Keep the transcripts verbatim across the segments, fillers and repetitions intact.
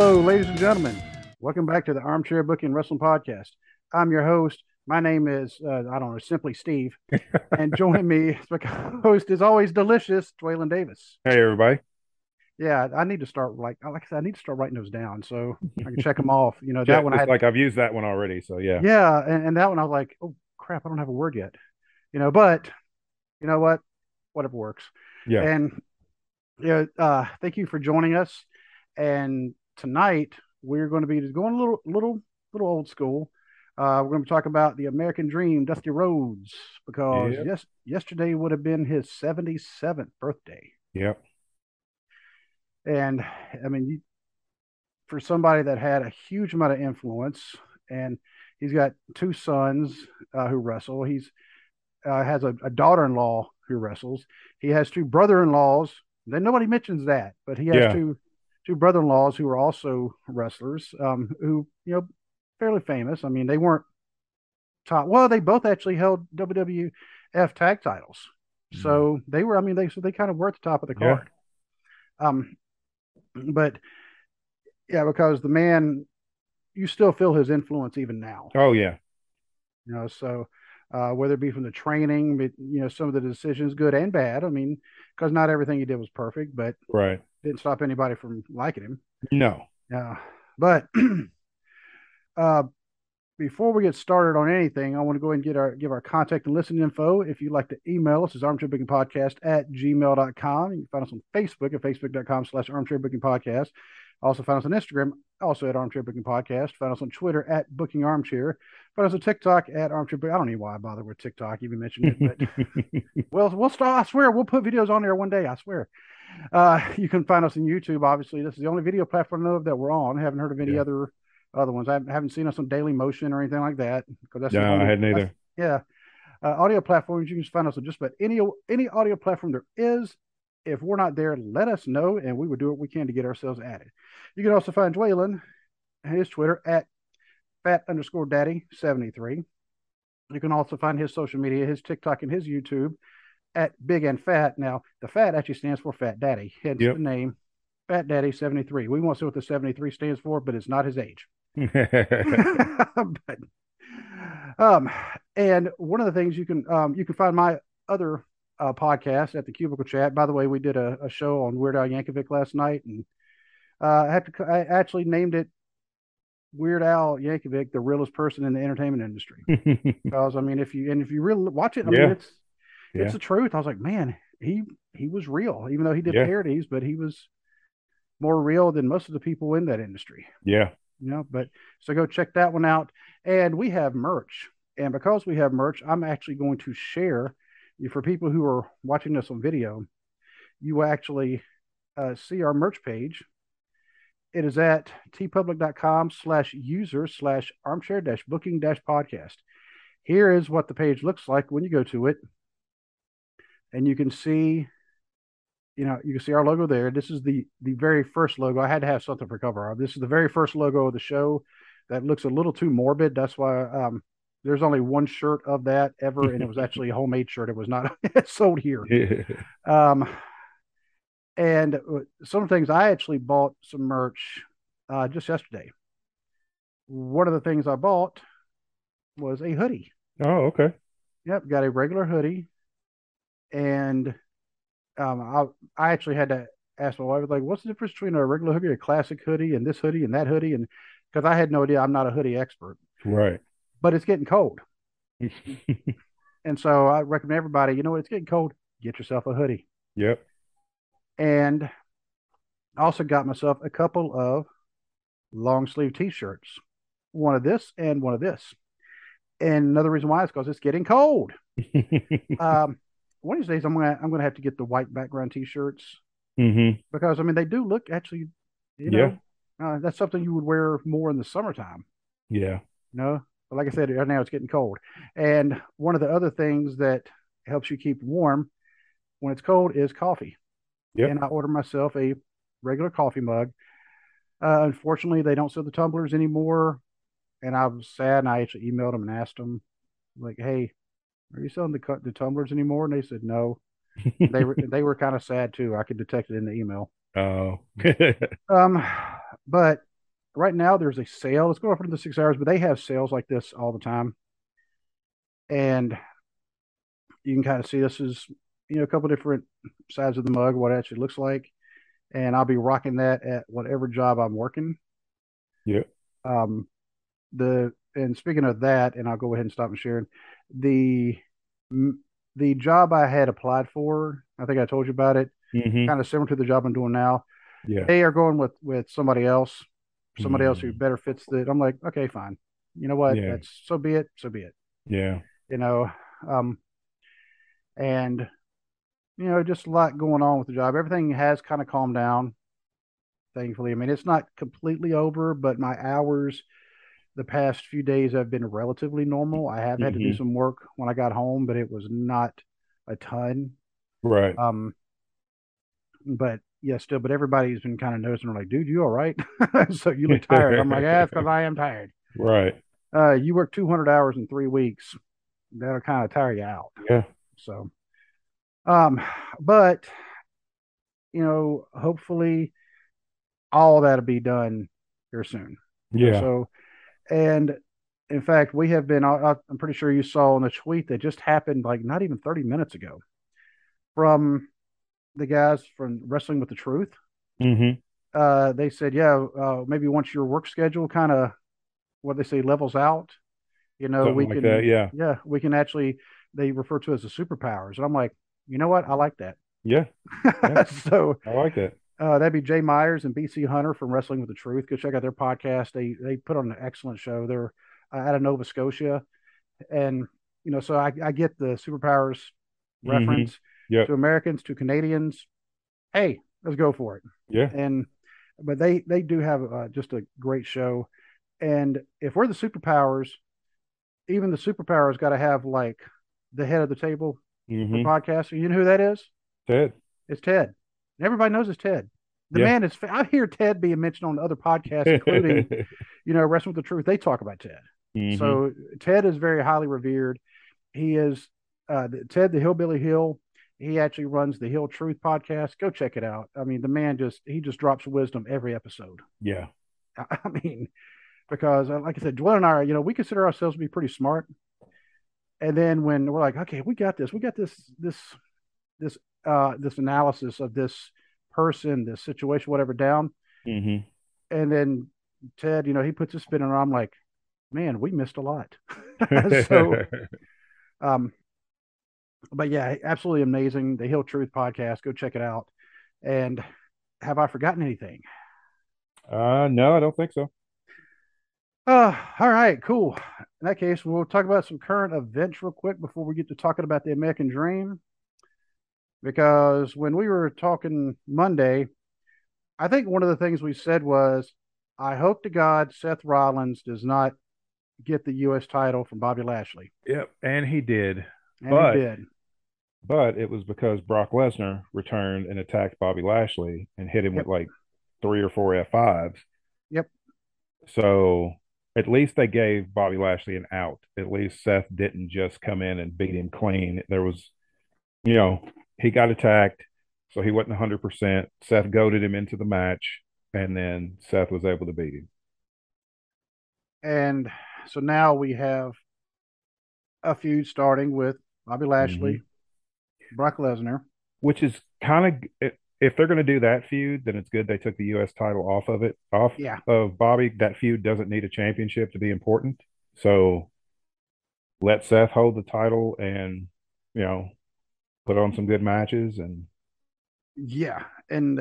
Hello, ladies and gentlemen. Welcome back to the Armchair Booking Wrestling Podcast. I'm your host. My name is, uh, I don't know, simply Steve. And joining me, my host is always delicious, Dwaylin Davis. Hey, everybody. Yeah, I need to start, like, like I said, I need to start writing those down so I can check them off. You know, that yeah, one I had, like, I've used that one already, so yeah. Yeah, and, and that one I was like, oh, crap, I don't have a word yet. You know, but you know what? Whatever works. Yeah. And yeah, uh, thank you for joining us. And tonight we're going to be going a little, little, little old school. Uh, we're going to be talking about the American Dream, Dusty Rhodes, because yep. yes, yesterday would have been his seventy-seventh birthday. Yep. And I mean, you, for somebody that had a huge amount of influence, and he's got two sons uh, who wrestle. He's uh, has a, a daughter-in-law who wrestles. He has two brother-in-laws. Then nobody mentions that, but he has yeah. two. Two brother-in-laws who were also wrestlers, um, who, you know, fairly famous. I mean, they weren't top. Well, they both actually held W W F tag titles. Mm-hmm. So they were, I mean, they, so they kind of were at the top of the card. Yeah. Um, but yeah, because the man, you still feel his influence even now. Oh yeah. You know, so uh, whether it be from the training, but you know, some of the decisions, good and bad. I mean, cause not everything he did was perfect, but right. Didn't stop anybody from liking him. No. Yeah. Uh, but uh, before we get started on anything, I want to go ahead and get our, give our contact and listening info. If you'd like to email us, it's armchair booking podcast at gmail dot com. You can find us on Facebook at facebook dot com slash armchair booking podcast. Also find us on Instagram, also at Armchair Booking Podcast. Find us on Twitter at Booking Armchair. Find us on TikTok at Armchair Booking. I don't know why I bother with TikTok. You even mentioned it, but well, we'll start. I swear, we'll put videos on there one day. I swear. Uh, you can find us on YouTube. Obviously, this is the only video platform I know of that we're on. I haven't heard of any yeah. other other ones. I haven't seen us on Daily Motion or anything like that. That's no, audio, I hadn't either. Yeah, uh, audio platforms. You can find us on just about any any audio platform there is. If we're not there, let us know, and we will do what we can to get ourselves added. You can also find Dwaylin and his Twitter at fat underscore daddy seventy-three. You can also find his social media, his TikTok and his YouTube at Big and Fat. Now, the fat actually stands for Fat Daddy, hence yep. the name Fat Daddy seventy-three. We won't say what the seventy-three stands for, but it's not his age. but, um, and one of the things you can um, you can find my other Uh, podcast at the Cubicle Chat. By the way, we did a, a show on Weird Al Yankovic last night, and uh, I have to I actually named it Weird Al Yankovic, the realest person in the entertainment industry. Because I mean, if you and if you really watch it, I yeah. mean, it's yeah. it's the truth. I was like, man, he he was real, even though he did yeah. parodies, but he was more real than most of the people in that industry. Yeah, you know. But so go check that one out. And we have merch, and because we have merch, I'm actually going to share. For people who are watching this on video, you will actually uh, see our merch page. It is at t public dot com slash user slash armchair dash booking dash podcast. Here is what the page looks like when you go to it. And you can see, you know, you can see our logo there. This is the, the very first logo. I had to have something for cover art. This is the very first logo of the show that looks a little too morbid. That's why... Um, There's only one shirt of that ever, and it was actually a homemade shirt. It was not sold here. Yeah. Um, and some things, I actually bought some merch uh, just yesterday. One of the things I bought was a hoodie. Oh, okay. Yep, got a regular hoodie. And um, I, I actually had to ask my wife, like, what's the difference between a regular hoodie, a classic hoodie, and this hoodie, and that hoodie? And because I had no idea. I'm not a hoodie expert. Right. But it's getting cold. And so I recommend everybody, you know, it's getting cold. Get yourself a hoodie. Yep. And I also got myself a couple of long sleeve t-shirts. One of this and one of this. And another reason why is because it's getting cold. um, one of these days I'm gonna I'm gonna have to get the white background t-shirts. Mm-hmm. Because I mean they do look actually, you know, yeah. uh, that's something you would wear more in the summertime. Yeah. You know? But like I said, right now it's getting cold. And one of the other things that helps you keep warm when it's cold is coffee. Yep. And I ordered myself a regular coffee mug. Uh, unfortunately, they don't sell the tumblers anymore. And I was sad, and I actually emailed them and asked them, like, hey, are you selling the, the tumblers anymore? And they said no. they were they were kind of sad, too. I could detect it in the email. Oh. um, But right now there's a sale. It's going on for the six hours, but they have sales like this all the time. And you can kind of see this is, you know, a couple different sides of the mug, what it actually looks like. And I'll be rocking that at whatever job I'm working. Yeah. Um, the and speaking of that, and I'll go ahead and stop and sharing, the the job I had applied for, I think I told you about it, mm-hmm. kind of similar to the job I'm doing now. Yeah. They are going with, with somebody else, somebody mm-hmm. else who better fits it. I'm like, okay, fine. You know what? Yeah. That's so be it. So be it. Yeah. You know, um, and, you know, just a lot going on with the job. Everything has kind of calmed down, thankfully. I mean, it's not completely over, but my hours the past few days have been relatively normal. I have had mm-hmm. to do some work when I got home, but it was not a ton. Right. Um. But, yeah, still, but everybody's been kind of noticing, like, dude, you all right? So you look tired. I'm like, yeah, because I am tired. Right. Uh, you work two hundred hours in three weeks. That'll kind of tire you out. Yeah. So, um, but, you know, hopefully all that'll be done here soon. Yeah. So, and in fact, we have been, I'm pretty sure you saw in a tweet that just happened, like not even thirty minutes ago, from the guys from Wrestling with the Truth. Mm-hmm. Uh, they said, yeah, uh, maybe once your work schedule kind of, what they say, levels out, you know, Something we like can, that, yeah, yeah, we can actually, they refer to it as the superpowers. And I'm like, you know what? I like that. Yeah. yeah. So I like that. Uh, that'd be Jay Myers and B C Hunter from Wrestling with the Truth. Go check out their podcast. They, they put on an excellent show. They're uh, out of Nova Scotia. And, you know, so I, I get the superpowers reference mm-hmm. yep. to Americans, to Canadians. Hey, let's go for it. Yeah. And, but they, they do have uh, just a great show. And if we're the superpowers, even the superpowers got to have like the head of the table mm-hmm. for podcasting. You know who that is? Ted. It's Ted. And everybody knows it's Ted. The yeah. man is, I hear Ted being mentioned on other podcasts, including, you know, Wrestling with the Truth. They talk about Ted. Mm-hmm. So Ted is very highly revered. He is uh, Ted, the Hillbilly Hill. He actually runs the Hill Truth podcast. Go check it out. I mean, the man just, he just drops wisdom every episode. Yeah. I, I mean, because, like I said, Dwaylin and I, are, you know, we consider ourselves to be pretty smart. And then when we're like, okay, we got this, we got this, this, this, uh, this analysis of this person, this situation, whatever, down. Mm-hmm. And then Ted, you know, he puts a spin on. I'm like, man, we missed a lot. so, um, but yeah, absolutely amazing. The Hill Truth podcast. Go check it out. And have I forgotten anything? Uh, no, I don't think so. Uh, all right, cool. In that case, we'll talk about some current events real quick before we get to talking about the American Dream. Because when we were talking Monday, I think one of the things we said was, I hope to God Seth Rollins does not get the U S title from Bobby Lashley. Yep, and he did. And but, he did. But it was because Brock Lesnar returned and attacked Bobby Lashley and hit him yep. with like three or four F fives. Yep. So... at least they gave Bobby Lashley an out. At least Seth didn't just come in and beat him clean. There was, you know, he got attacked, so he wasn't one hundred percent. Seth goaded him into the match, and then Seth was able to beat him. And so now we have a feud starting with Bobby Lashley, mm-hmm. Brock Lesnar. Which is kind of... if they're going to do that feud, then it's good they took the U S title off of it, off yeah. of Bobby. That feud doesn't need a championship to be important. So let Seth hold the title and, you know, put on some good matches. And yeah, and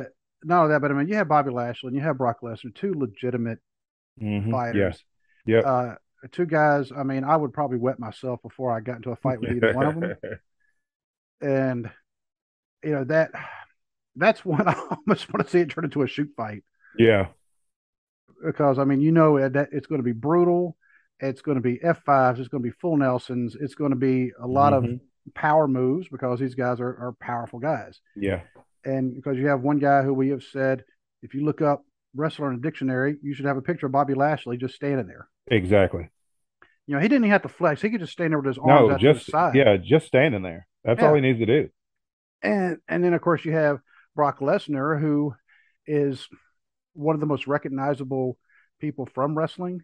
not only that, but I mean, you have Bobby Lashley and you have Brock Lesnar, two legitimate mm-hmm. fighters. Yeah. Yep. Uh, two guys, I mean, I would probably wet myself before I got into a fight with either one of them. And, you know, that... that's one I almost want to see it turn into a shoot fight. Yeah. Because, I mean, you know, that it's going to be brutal. It's going to be F fives. It's going to be full Nelsons. It's going to be a lot mm-hmm. of power moves because these guys are, are powerful guys. Yeah. And because you have one guy who we have said, if you look up wrestler in a dictionary, you should have a picture of Bobby Lashley just standing there. Exactly. You know, he didn't even have to flex. He could just stand there with his arms no, out just, to his side. Yeah, just standing there. That's yeah. all he needs to do. And And then, of course, you have Brock Lesnar, who is one of the most recognizable people from wrestling,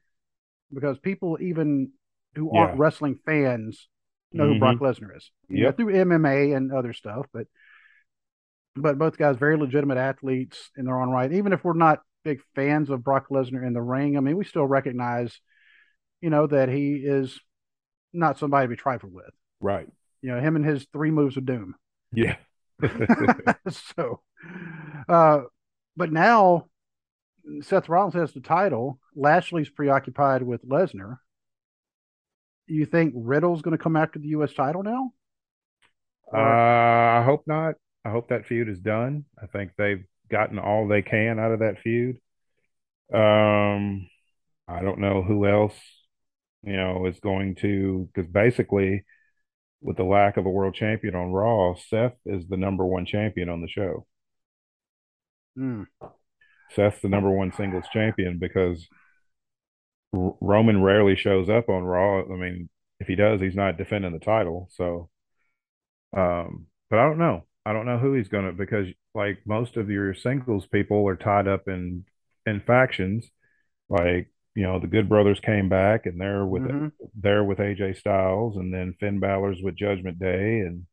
because people even who yeah. aren't wrestling fans know mm-hmm. who Brock Lesnar is. Yeah, through M M A and other stuff, but but both guys very legitimate athletes in their own right. Even if we're not big fans of Brock Lesnar in the ring, I mean, we still recognize, you know, that he is not somebody to be trifled with. Right. You know, him and his three moves of doom. Yeah. so, uh, but now Seth Rollins has the title. Lashley's preoccupied with Lesnar. You think Riddle's going to come after the U S title now? Or... Uh, I hope not. I hope that feud is done. I think they've gotten all they can out of that feud. Um, I don't know who else, you know, is going to, because basically with the lack of a world champion on Raw, Seth is the number one champion on the show. Mm. Seth's the number one singles champion because R- Roman rarely shows up on Raw. I mean, if he does, he's not defending the title. So, um, but I don't know. I don't know who he's going to, because like most of your singles people are tied up in, in factions. Like, you know, the Good Brothers came back and they're with mm-hmm. they're with A J Styles, and then Finn Balor's with Judgment Day. And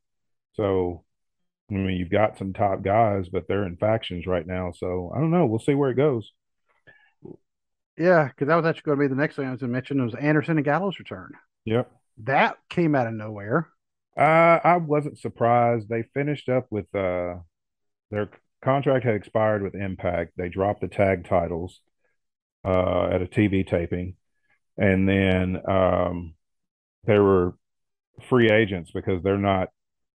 so, I mean, you've got some top guys, but they're in factions right now. So I don't know. We'll see where it goes. Yeah, because that was actually going to be the next thing I was going to mention. It was Anderson and Gallows' return. Yep. That came out of nowhere. Uh, I wasn't surprised. They finished up with uh, their contract had expired with Impact. They dropped the tag titles. Uh, at a T V taping, and then um, they were free agents because they're not.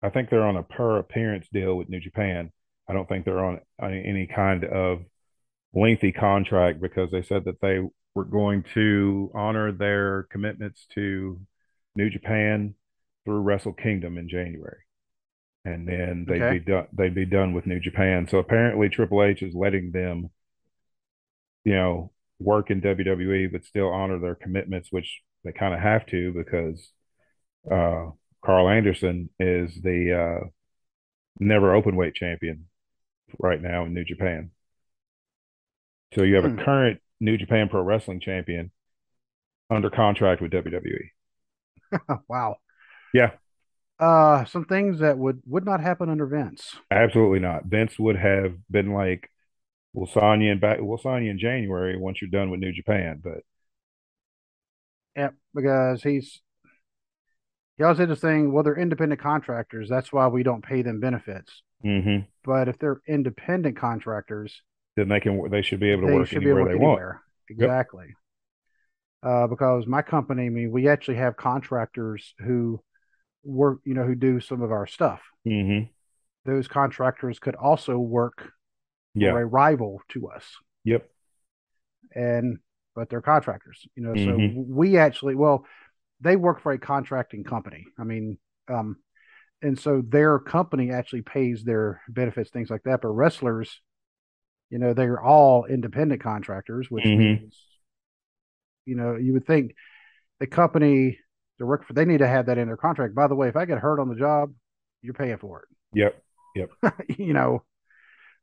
I think they're on a per appearance deal with New Japan. I don't think they're on any kind of lengthy contract, because they said that they were going to honor their commitments to New Japan through Wrestle Kingdom in January, and then they'd okay. be done. They'd be done with New Japan. So apparently, Triple H is letting them, you know, work in W W E, but still honor their commitments, which they kind of have to, because uh, Carl Anderson is the uh, never openweight champion right now in New Japan. So you have hmm. a current New Japan Pro Wrestling champion under contract with W W E. Wow. Yeah. Uh, some things that would, would not happen under Vince. Absolutely not. Vince would have been like, We'll sign you in back. We'll sign you in January once you're done with New Japan. But yeah, because he's he always did this thing. Well, they're independent contractors. That's why we don't pay them benefits. Mm-hmm. But if they're independent contractors, then they can. They should be able to work anywhere they want. Exactly. Yep. Uh, because my company, I mean, we actually have contractors who work. You know, who do some of our stuff. Mm-hmm. Those contractors could also work. Yeah. Or a rival to us. Yep. And but they're contractors, you know. Mm-hmm. So we actually, well, they work for a contracting company. I mean, um, and so their company actually pays their benefits, things like that. But wrestlers, you know, they're all independent contractors, which mm-hmm. means, you know, you would think the company they work for, they need to have that in their contract. By the way, if I get hurt on the job, you're paying for it. Yep. Yep. You know.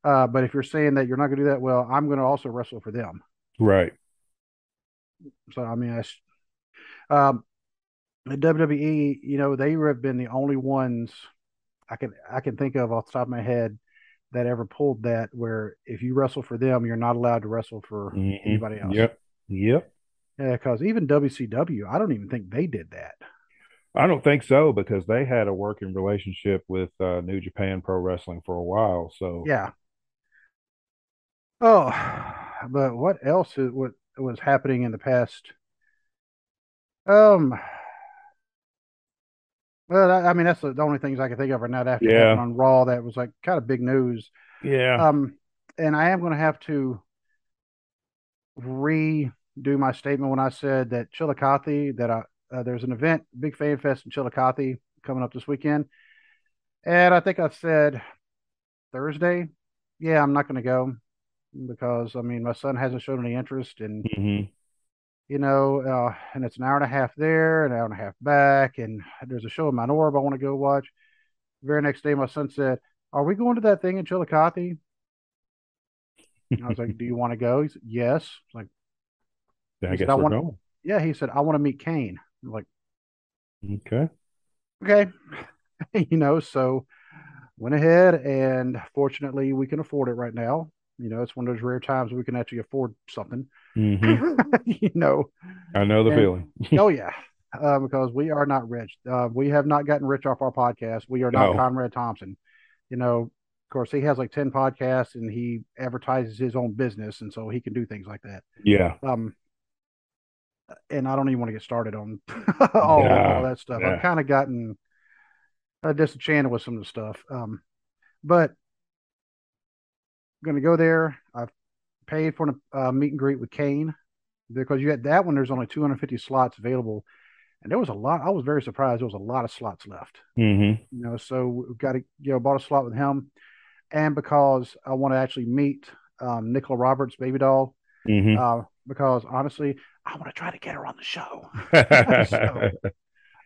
Uh, but if you're saying that you're not going to do that, well, I'm going to also wrestle for them. Right. So, I mean, I, um, the W W E, you know, they have been the only ones I can I can think of off the top of my head that ever pulled that, where if you wrestle for them, you're not allowed to wrestle for mm-hmm. anybody else. Yep. Yep. Yeah, because even W C W, I don't even think they did that. I don't think so, because they had a working relationship with uh, New Japan Pro Wrestling for a while. So, yeah. Oh, but what else is what was happening in the past? Um, well, I, I mean, that's the only things I can think of right now after yeah. on Raw that was like kind of big news. Yeah. Um, and I am going to have to redo my statement when I said that Chillicothe, that I uh, there's an event, Big Fan Fest in Chillicothe coming up this weekend, and I think I said Thursday. Yeah, I'm not going to go. Because I mean, my son hasn't shown any interest, and mm-hmm. you know, uh, and it's an hour and a half there, an hour and a half back, and there's a show in Mount Orb I want to go watch. The very next day, my son said, "Are we going to that thing in Chillicothe?" And I was like, "Do you want to go?" He said, "Yes." I was like, I guess said, I we're wanna, going. Yeah, he said, I want to meet Kane. I'm like, okay. Okay. You know, so went ahead, and fortunately we can afford it right now. You know, it's one of those rare times we can actually afford something. Mm-hmm. You know. I know the and, feeling. Oh, yeah. Uh, because we are not rich. Uh, we have not gotten rich off our podcast. We are not no. Conrad Thompson. You know, of course, he has like ten podcasts, and he advertises his own business, and so he can do things like that. Yeah. Um. And I don't even want to get started on all, yeah. all that stuff. Yeah. I've kind of gotten uh, disenchanted with some of the stuff. Um, but I'm going to go there. I've paid for a uh, meet and greet with Kane, because you had that one. There's only two hundred fifty slots available, and there was a lot. I was very surprised. There was a lot of slots left. Mm-hmm. You know, so we got to, you know, bought a slot with him, and because I want to actually meet um, Nicola Roberts, Baby Doll, mm-hmm. uh, because honestly, I want to try to get her on the show. So,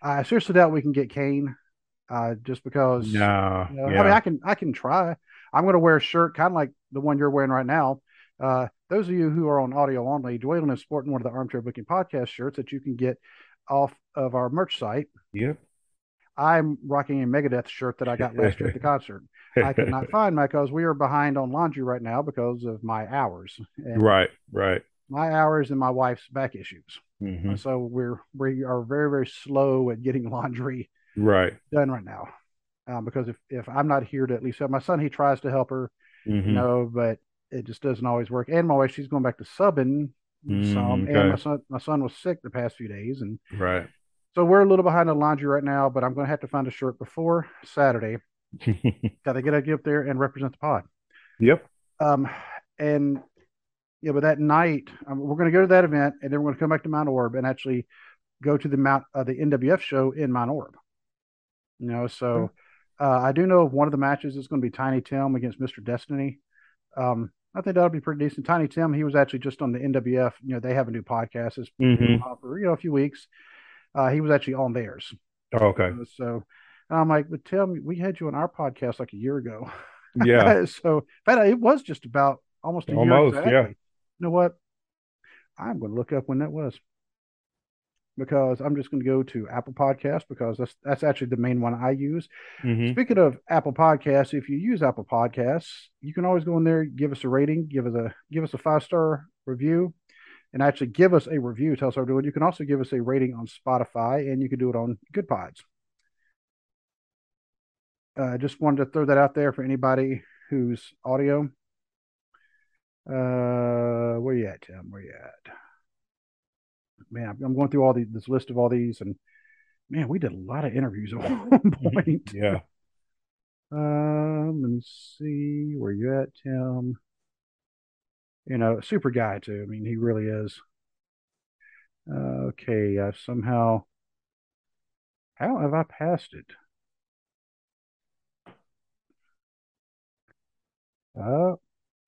I seriously doubt we can get Kane, uh, just because. No, you know, yeah. I mean, I can, I can try. I'm going to wear a shirt kind of like the one you're wearing right now. Uh, those of you who are on audio only, Dwaylin is sporting one of the Armchair Booking Podcast shirts that you can get off of our merch site. Yep. I'm rocking a Megadeth shirt that I got last year at the concert. I could not find my, because we are behind on laundry right now because of my hours. And right, right. My hours and my wife's back issues. Mm-hmm. So we're, we are very, very slow at getting laundry right done right now. Um, because if, if I'm not here to at least help my son, he tries to help her, mm-hmm. you know, but it just doesn't always work. And my wife, she's going back to subbing mm, some, okay. and my son, my son was sick the past few days. And right. So we're a little behind on laundry right now, but I'm going to have to find a shirt before Saturday. Got to get, get up there and represent the pod. Yep. Um, and yeah, but that night um, we're going to go to that event, and then we're going to come back to Mount Orb and actually go to the Mount, uh, the N W F show in Mount Orb, you know? So, hmm. uh, I do know one of the matches is going to be Tiny Tim against Mister Destiny. Um, I think that'll be pretty decent. Tiny Tim, he was actually just on the N W F. You know, they have a new podcast. It's mm-hmm. for, you know, a few weeks. Uh, he was actually on theirs. Oh, okay. Uh, so and I'm like, but Tim, we had you on our podcast like a year ago. Yeah. So but it was just about almost a almost, year exactly. Yeah. You know what? I'm going to look up when that was, because I'm just going to go to Apple Podcasts, because that's, that's actually the main one I use. Mm-hmm. Speaking of Apple Podcasts, if you use Apple Podcasts, you can always go in there, give us a rating, give us a, give us a five-star review, and actually give us a review. Tell us how we're doing. You can also give us a rating on Spotify, and you can do it on Good Pods. I uh, just wanted to throw that out there for anybody who's audio. Uh, where you at, Tim? Where you at? Man, I'm going through all the, this list of all these, and man, we did a lot of interviews at one point. Yeah. Um, let me see where you at, Tim. You know, super guy too. I mean, he really is. Uh, okay, I've somehow. How have I passed it? Uh,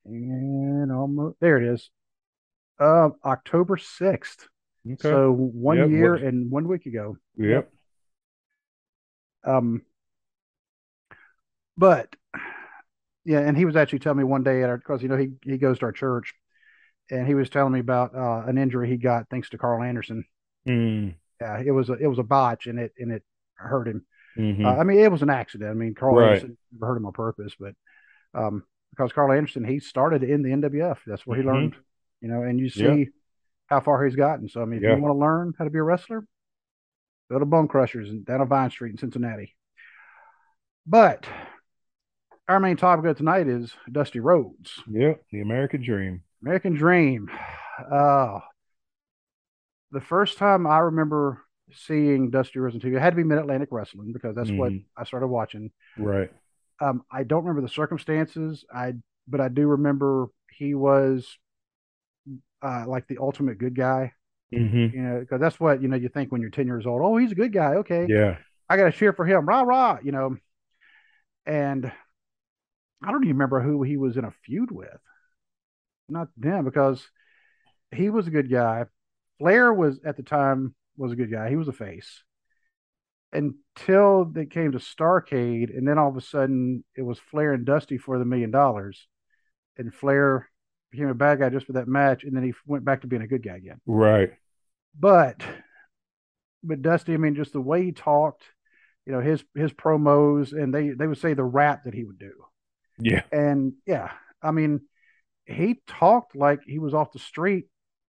and almost there it is. Uh, October sixth. Okay. So one yep. year and one week ago. Yep. Um. But yeah, and he was actually telling me one day at our, because you know he he goes to our church, and he was telling me about uh, an injury he got thanks to Carl Anderson. Mm. Yeah, it was a, it was a botch, and it and it hurt him. Mm-hmm. Uh, I mean, it was an accident. I mean, Carl right. Anderson never hurt him on purpose, but um, because Carl Anderson, he started in the N W F. That's where he mm-hmm. learned, you know, and you see. Yep. How far he's gotten. So, I mean, if yeah. you want to learn how to be a wrestler, go to Bone Crushers and down on Vine Street in Cincinnati. But our main topic of tonight is Dusty Rhodes. Yeah, the American Dream. American Dream. Uh, the first time I remember seeing Dusty Rhodes on T V, it had to be Mid-Atlantic Wrestling, because that's mm-hmm. what I started watching. Right. Um, I don't remember the circumstances, I but I do remember he was... Uh, like the ultimate good guy, mm-hmm. you know, because that's what, you know, you think when you're ten years old, oh, he's a good guy. Okay. Yeah. I got to cheer for him. Rah, rah, you know, and I don't even remember who he was in a feud with. Not them, because he was a good guy. Flair was at the time was a good guy. He was a face until they came to Starrcade. And then all of a sudden it was Flair and Dusty for the million dollars, and Flair became a bad guy just for that match, and then he went back to being a good guy again. Right. But but Dusty, I mean, just the way he talked, you know, his his promos, and they they would say the rap that he would do. Yeah. And yeah, I mean, he talked like he was off the street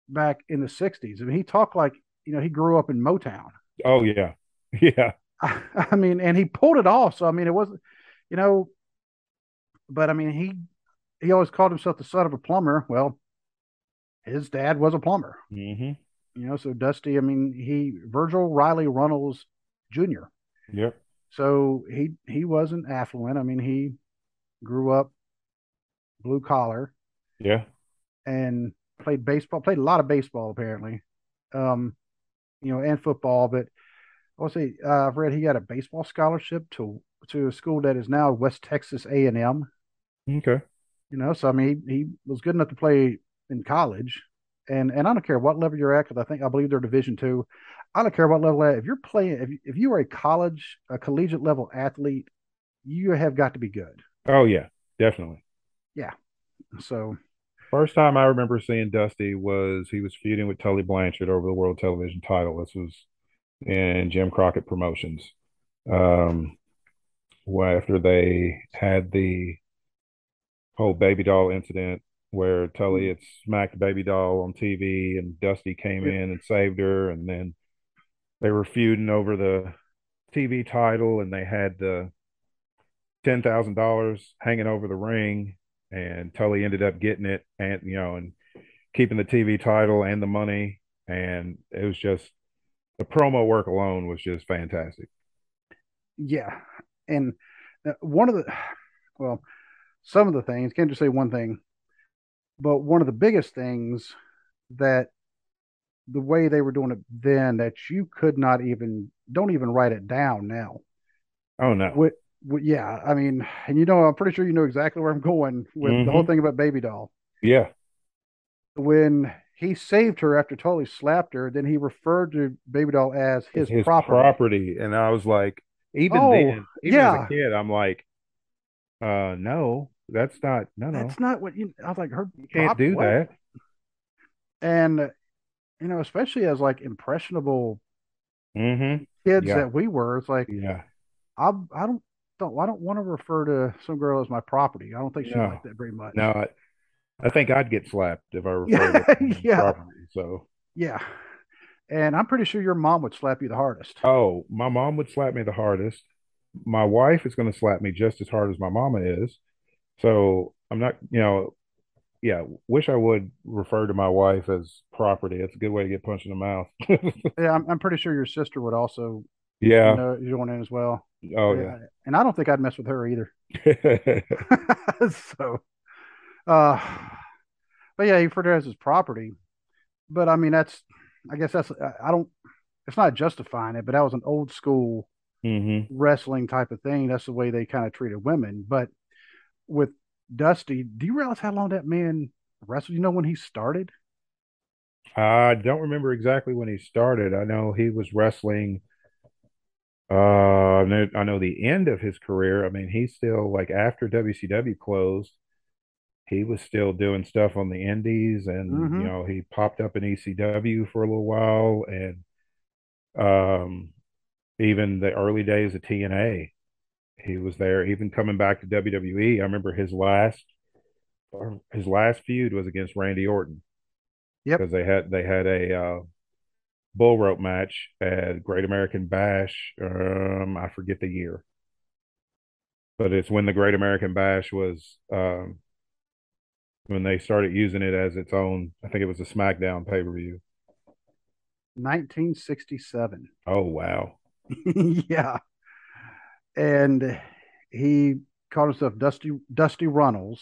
back in the sixties. I mean, he talked like, you know, he grew up in Motown. Oh yeah. Yeah. I, I mean, and he pulled it off. So I mean, it wasn't, you know, but I mean, he he always called himself the son of a plumber. Well, his dad was a plumber. Mm-hmm. You know, so Dusty, I mean, he Virgil Riley Runnels Junior Yep. So he he wasn't affluent. I mean, he grew up blue collar. Yeah. And played baseball, played a lot of baseball apparently. Um, you know, and football, but I want to say uh, I've read he got a baseball scholarship to to a school that is now West Texas A and M. Okay. You know, so I mean, he, he was good enough to play in college. And and I don't care what level you're at, because I think I believe they're Division two. I don't care what level at. If you're playing, if if you are a college, a collegiate level athlete, you have got to be good. Oh yeah, definitely. Yeah. So first time I remember seeing Dusty was he was feuding with Tully Blanchard over the World Television Title. This was in Jim Crockett Promotions. Um, well, after they had the whole Baby Doll incident, where Tully had smacked Baby Doll on T V and Dusty came in and saved her. And then they were feuding over the T V title, and they had the ten thousand dollars hanging over the ring, and Tully ended up getting it and, you know, and keeping the T V title and the money. And it was just, the promo work alone was just fantastic. Yeah. And one of the, well, some of the things, can't just say one thing, but one of the biggest things that the way they were doing it then, that you could not even, don't even write it down now. Oh, no. With, with, yeah. I mean, and you know, I'm pretty sure you know exactly where I'm going with mm-hmm. the whole thing about Baby Doll. Yeah. When he saved her after Tully slapped her, then he referred to Baby Doll as his, his property. property. And I was like, even oh, then, even yeah. as a kid, I'm like, uh, no. That's not no no. That's not what you. I was like, her you can't do what? that. And you know, especially as like impressionable mm-hmm. kids yeah. that we were, it's like, yeah, I I don't don't I don't want to refer to some girl as my property. I don't think she no. liked that very much. No, I, I think I'd get slapped if I referred to my yeah. property. So yeah, and I'm pretty sure your mom would slap you the hardest. Oh, my mom would slap me the hardest. My wife is going to slap me just as hard as my mama is. So I'm not, you know, yeah, wish I would refer to my wife as property. It's a good way to get punched in the mouth. yeah, I'm, I'm pretty sure your sister would also yeah. you know, join in as well. Oh, yeah. yeah. And I don't think I'd mess with her either. so, uh, but yeah, he referred to her as his property. But I mean, that's, I guess that's, I don't, it's not justifying it, but that was an old school mm-hmm. wrestling type of thing. That's the way they kind of treated women. But with Dusty, do you realize how long that man wrestled? You know when he started? I don't remember exactly when he started. I know he was wrestling. Uh, I know, I know the end of his career. I mean, he's still like after W C W closed, he was still doing stuff on the indies, and mm-hmm. you know, he popped up in E C W for a little while, and um, even the early days of T N A. He was there, even coming back to W W E. I remember his last, his last feud was against Randy Orton. Yep, because they had they had a uh, bull rope match at Great American Bash. Um, I forget the year, but it's when the Great American Bash was um, when they started using it as its own. I think it was a SmackDown pay per view. nineteen sixty-seven. Oh wow! yeah. And he called himself Dusty Dusty Runnels,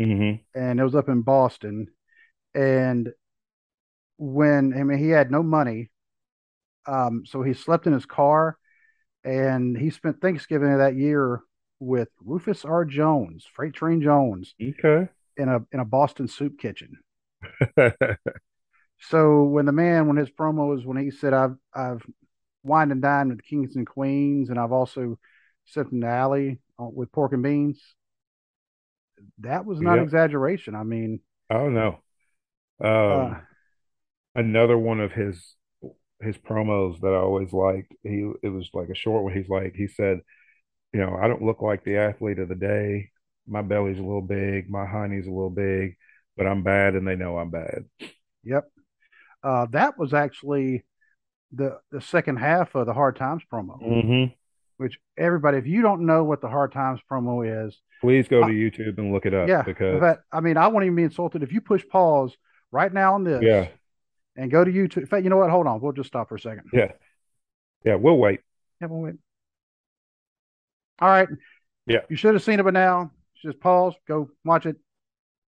mm-hmm. and it was up in Boston. And when I mean, he had no money, um, so he slept in his car, and he spent Thanksgiving of that year with Rufus R. Jones, Freight Train Jones, okay, in a in a Boston soup kitchen. so when the man, when his promo was, when he said, "I've I've wined and dined with kings and queens, and I've also." Except in the alley with pork and beans. That was not yep. exaggeration. I mean, Oh no. Um, uh, another one of his his promos that I always liked. He it was like a short one. He's like he said, you know, I don't look like the athlete of the day. My belly's a little big. My hiney's a little big, but I'm bad, and they know I'm bad. Yep. Uh, that was actually the the second half of the Hard Times promo. Mm-hmm. Which everybody, if you don't know what the Hard Times promo is, please go to I, YouTube and look it up. Yeah, because fact, I mean, I won't even be insulted if you push pause right now on this. Yeah, and go to YouTube. In fact, you know what? Hold on, we'll just stop for a second. Yeah, yeah, we'll wait. Yeah, we'll wait. All right. Yeah, you should have seen it by now. Just pause, go watch it.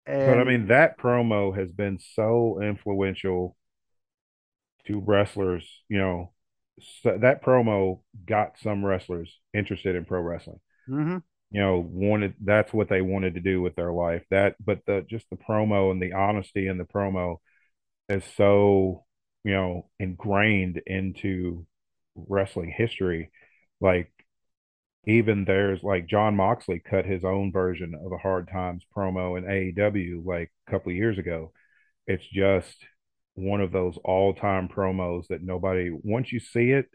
And... But I mean, that promo has been so influential to wrestlers, you know. So that promo got some wrestlers interested in pro wrestling. Mm-hmm. You know, wanted that's what they wanted to do with their life. That, but the just the promo and the honesty in the promo is so, you know, ingrained into wrestling history. Like even there's like John Moxley cut his own version of a Hard Times promo in A E W like a couple of years ago. It's just one of those all-time promos that nobody, once you see it,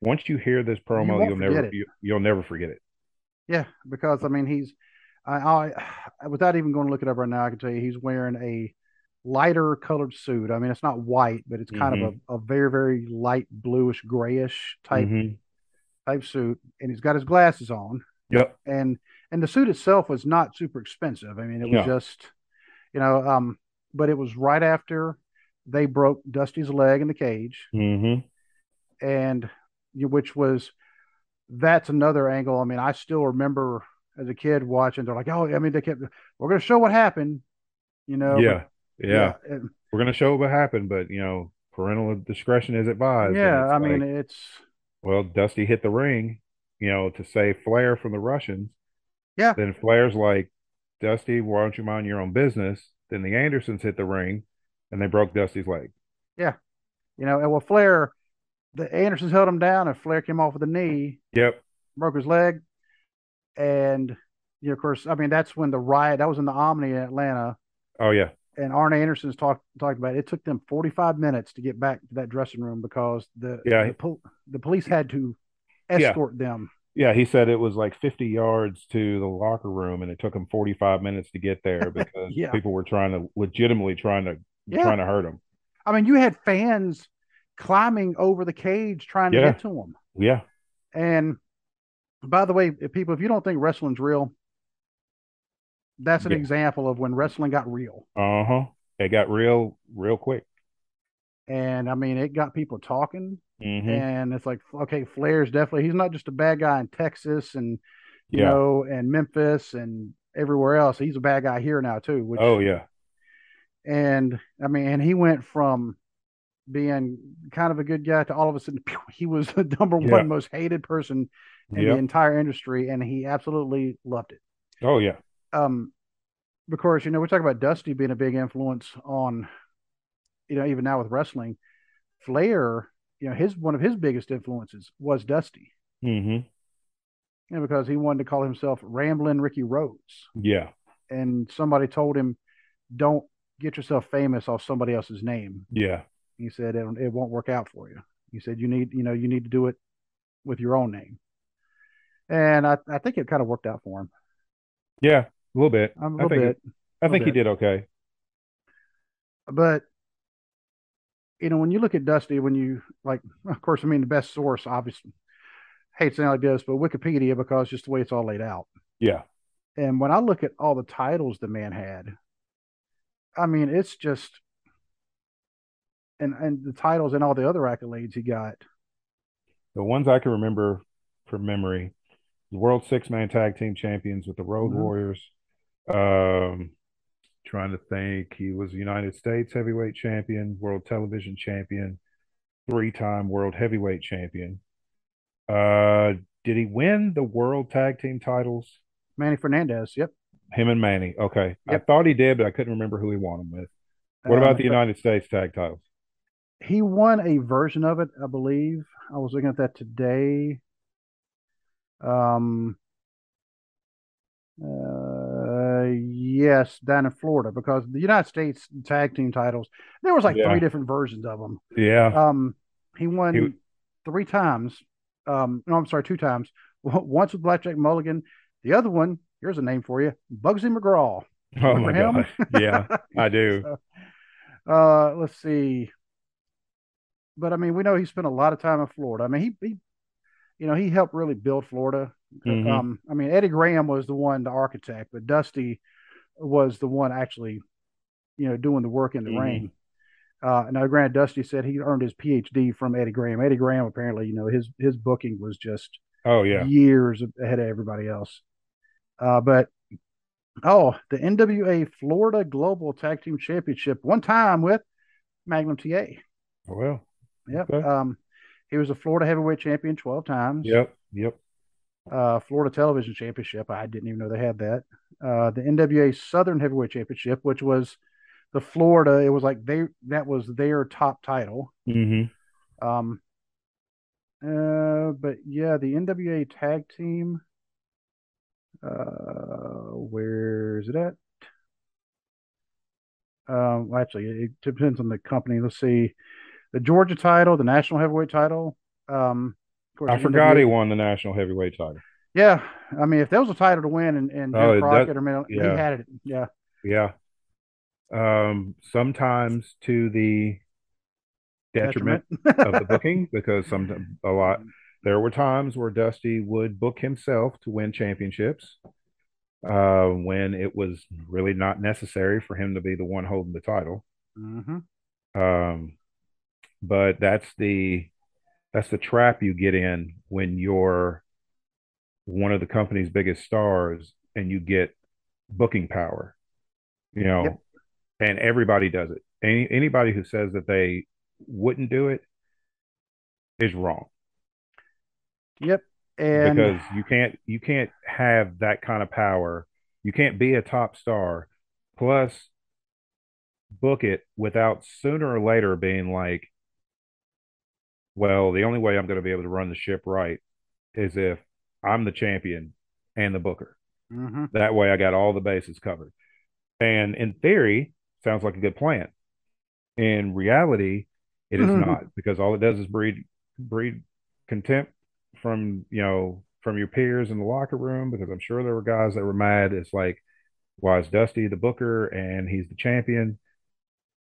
once you hear this promo, you you'll never you, you'll never forget it. Yeah, because I mean, he's I, I without even going to look it up right now, I can tell you he's wearing a lighter colored suit. I mean, it's not white, but it's kind mm-hmm. of a, a very very light bluish grayish type mm-hmm. type suit, and he's got his glasses on. Yep. And and the suit itself was not super expensive. I mean, it was yeah. just you know, um, but it was right after they broke Dusty's leg in the cage, mm-hmm. and which was that's another angle. I mean, I still remember as a kid watching. They're like, "Oh, I mean, they kept we're going to show what happened," you know. Yeah, but, yeah. yeah it, we're going to show what happened, but you know, parental discretion is advised. Yeah, I like, mean, it's well, Dusty hit the ring, you know, to save Flair from the Russians. Yeah. Then Flair's like, "Dusty, why don't you mind your own business?" Then the Andersons hit the ring. And they broke Dusty's leg. Yeah. You know, and well, Flair, the Andersons held him down, and Flair came off with a knee. Yep. Broke his leg. And, you know, of course, I mean, that's when the riot, that was in the Omni in Atlanta. Oh, yeah. And Arn Anderson's talked talked about it. It took them forty-five minutes to get back to that dressing room because the yeah, the, pol- the police had to escort yeah. them. Yeah, he said it was like fifty yards to the locker room, and it took him forty-five minutes to get there because yeah. people were trying to, legitimately trying to, Yeah. trying to hurt him. I mean, you had fans climbing over the cage trying yeah. to get to him. Yeah. And by the way, if people, if you don't think wrestling's real, that's an yeah. example of when wrestling got real. Uh-huh. It got real, real quick. And I mean, it got people talking. Mm-hmm. And it's like, okay, Flair's definitely, he's not just a bad guy in Texas and, you yeah. know, and Memphis and everywhere else. He's a bad guy here now too. Which, oh, yeah. And I mean, and he went from being kind of a good guy to all of a sudden pew, he was the number yeah. one most hated person in yep. the entire industry, and he absolutely loved it. Oh yeah. Um, because you know we talk about Dusty being a big influence on, you know, even now with wrestling, Flair, you know, his one of his biggest influences was Dusty. Mm-hmm. And because he wanted to call himself Ramblin' Ricky Rhodes. Yeah. And somebody told him, "Don't get yourself famous off somebody else's name." Yeah. He said, it, it won't work out for you. He said, you need, you know, you need to do it with your own name. And I, I think it kind of worked out for him. Yeah. A little bit. Um, a little I think, bit, I little think bit. He did okay. But, you know, when you look at Dusty, when you like, of course, I mean, the best source, obviously, I hate saying like this, but Wikipedia, because just the way it's all laid out. Yeah. And when I look at all the titles the man had, I mean, it's just, and and the titles and all the other accolades he got. The ones I can remember from memory, the World Six-Man Tag Team Champions with the Road mm-hmm. Warriors. Um, trying to think. He was United States Heavyweight Champion, World Television Champion, three-time World Heavyweight Champion. Uh, did he win the World Tag Team titles? Manny Fernandez, yep. Him and Manny. Okay. Yep. I thought he did, but I couldn't remember who he won them with. What um, about the United States tag titles? He won a version of it, I believe. I was looking at that today. Um. Uh, N W S down in Florida, because the United States tag team titles, there was like yeah. three different versions of them. Yeah. Um, he won he... three times. Um, no, I'm sorry, two times. Once with Blackjack Mulligan. The other one, here's a name for you, Bugsy McGraw. Oh, remember my him? God. Yeah, I do. So, uh, let's see. But, I mean, we know he spent a lot of time in Florida. I mean, he, he you know, he helped really build Florida. Mm-hmm. Um, I mean, Eddie Graham was the one, the architect, but Dusty was the one actually, you know, doing the work in the mm-hmm. ring. Uh, now, granted, Dusty said he earned his P H D from Eddie Graham. Eddie Graham, apparently, you know, his his booking was just oh yeah years ahead of everybody else. Uh, but, oh, the N W A Florida Global Tag Team Championship, one time with Magnum T A. Oh, well. Yep. Okay. Um, he was a Florida heavyweight champion twelve times. Yep, yep. Uh, Florida Television Championship. I didn't even know they had that. Uh, the N W A Southern Heavyweight Championship, which was the Florida. It was like they that was their top title. Mm-hmm. Um. Uh, but yeah, the N W A Tag Team. Uh, where is it at? Um, actually, it depends on the company. Let's see, the Georgia title, the National Heavyweight title. Um. Course, I forgot N W A. He won the national heavyweight title. Yeah, I mean, if there was a title to win, and and oh, Jim Crockett, or man, yeah. he had it. Yeah, yeah. Um, sometimes to the detriment, detriment. of the booking, because some a lot there were times where Dusty would book himself to win championships, uh, when it was really not necessary for him to be the one holding the title. Mm-hmm. Um, but that's the. That's the trap you get in when you're one of the company's biggest stars and you get booking power, you know, yep. and everybody does it. Any, anybody who says that they wouldn't do it is wrong. Yep. And because you can't, you can't have that kind of power. You can't be a top star plus book it without sooner or later being like, well, the only way I'm going to be able to run the ship right is if I'm the champion and the booker. Mm-hmm. That way I got all the bases covered. And in theory, sounds like a good plan. In reality, it is mm-hmm. not, because all it does is breed breed contempt from, you know, from your peers in the locker room, because I'm sure there were guys that were mad. It's like, why is Dusty the booker and he's the champion?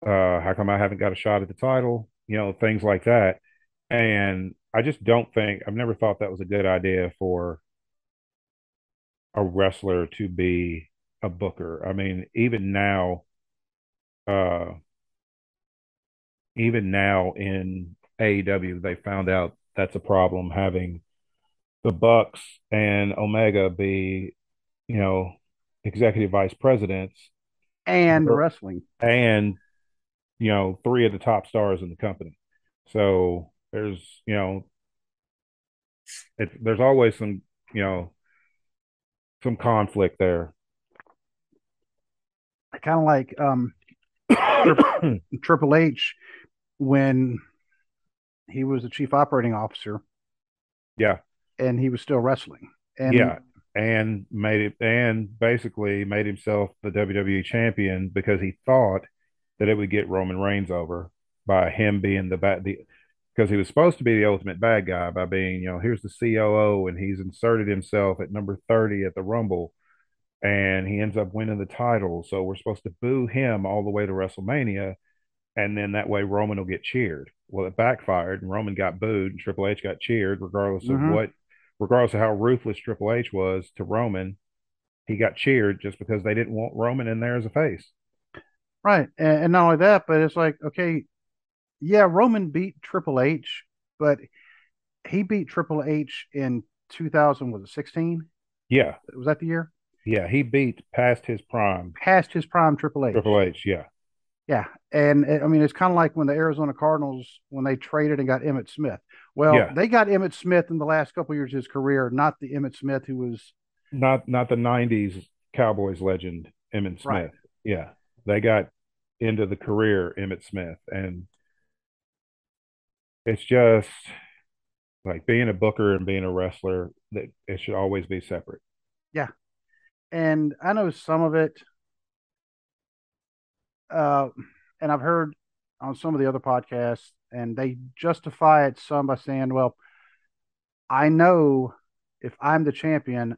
Uh, how come I haven't got a shot at the title? You know, things like that. And I just don't think, I've never thought that was a good idea for a wrestler to be a booker. I mean, even now, uh, even now in A E W, they found out that's a problem, having the Bucks and Omega be, you know, executive vice presidents. And for, wrestling. And, you know, three of the top stars in the company. So... There's, you know, it, there's always some, you know, some conflict there. I kind of like um, Triple H when he was the chief operating officer. Yeah. And he was still wrestling. And yeah. And made it, and basically made himself the W W E champion because he thought that it would get Roman Reigns over by him being the back. The, Because he was supposed to be the ultimate bad guy by being, you know, here's the C O O, and he's inserted himself at number thirty at the Rumble, and he ends up winning the title. So we're supposed to boo him all the way to WrestleMania, and then that way Roman will get cheered. Well, it backfired, and Roman got booed, and Triple H got cheered, regardless mm-hmm. of what, regardless of how ruthless Triple H was to Roman, he got cheered just because they didn't want Roman in there as a face. Right, and, and not only that, but it's like, okay. Yeah, Roman beat Triple H, but he beat Triple H in two thousand, was it sixteen? Yeah. Was that the year? Yeah, he beat past his prime. Past his prime Triple H. Triple H, yeah. Yeah, and I mean, it's kind of like when the Arizona Cardinals, when they traded and got Emmitt Smith. Well, yeah. they got Emmitt Smith in the last couple of years of his career, not the Emmitt Smith who was... Not not the nineties Cowboys legend, Emmitt Smith. Right. Yeah, they got into the career Emmitt Smith, and... It's just like being a booker and being a wrestler, that it should always be separate. Yeah. And I know some of it, uh, and I've heard on some of the other podcasts, and they justify it some by saying, well, I know if I'm the champion,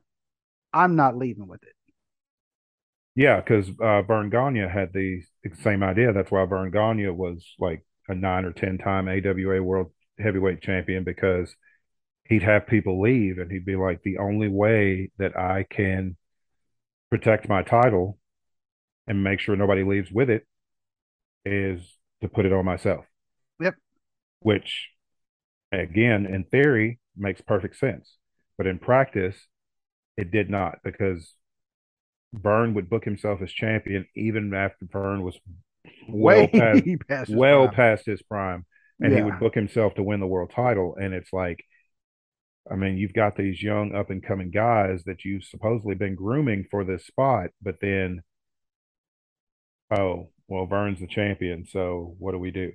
I'm not leaving with it. Yeah, because uh, Vern Gagne had the same idea. That's why Vern Gagne was like a nine or ten time A W A World Heavyweight Champion, because he'd have people leave and he'd be like, the only way that I can protect my title and make sure nobody leaves with it is to put it on myself. Yep. Which, again, in theory, makes perfect sense. But in practice, it did not, because Vern would book himself as champion even after Vern was well, past, past, his well past his prime. And yeah. he would book himself to win the world title. And it's like, I mean, you've got these young up-and-coming guys that you've supposedly been grooming for this spot, but then, oh, well, Vern's the champion, so what do we do?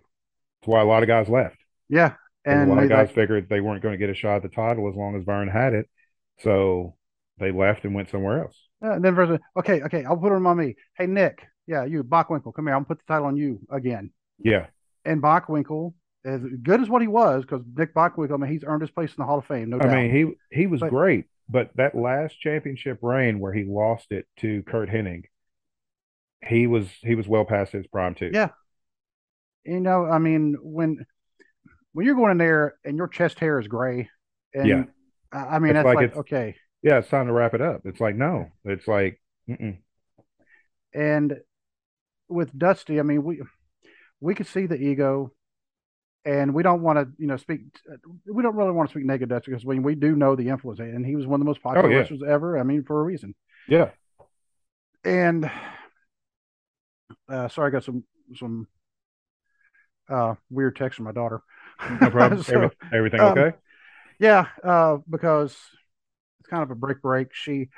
That's why a lot of guys left. Yeah. And a lot of guys like, figured they weren't going to get a shot at the title as long as Vern had it, so they left and went somewhere else. Yeah, and then Vern said, okay, okay, I'll put it on me. Hey, Nick, yeah, you, Bockwinkel, come here. I'll put the title on you again. Yeah. And Bockwinkel, as good as what he was, because Nick Bockwinkel, I mean, he's earned his place in the Hall of Fame, no doubt. I mean, he, he was but, great, but that last championship reign where he lost it to Kurt Hennig, he was he was well past his prime, too. Yeah. You know, I mean, when when you're going in there and your chest hair is gray, and yeah. I, I mean, it's that's like, like it's, okay. Yeah, it's time to wrap it up. It's like, no. It's like, mm-mm. And with Dusty, I mean, we we could see the ego, and we don't want to, you know, speak, we don't really want to speak negative Dusty, because when we do know the influence, and he was one of the most popular oh, yeah. wrestlers ever, I mean, for a reason. Yeah. And uh, sorry, I got some, some uh, weird text from my daughter. No problem. so, Every, everything um, okay? Yeah, uh, because kind of a brick break. She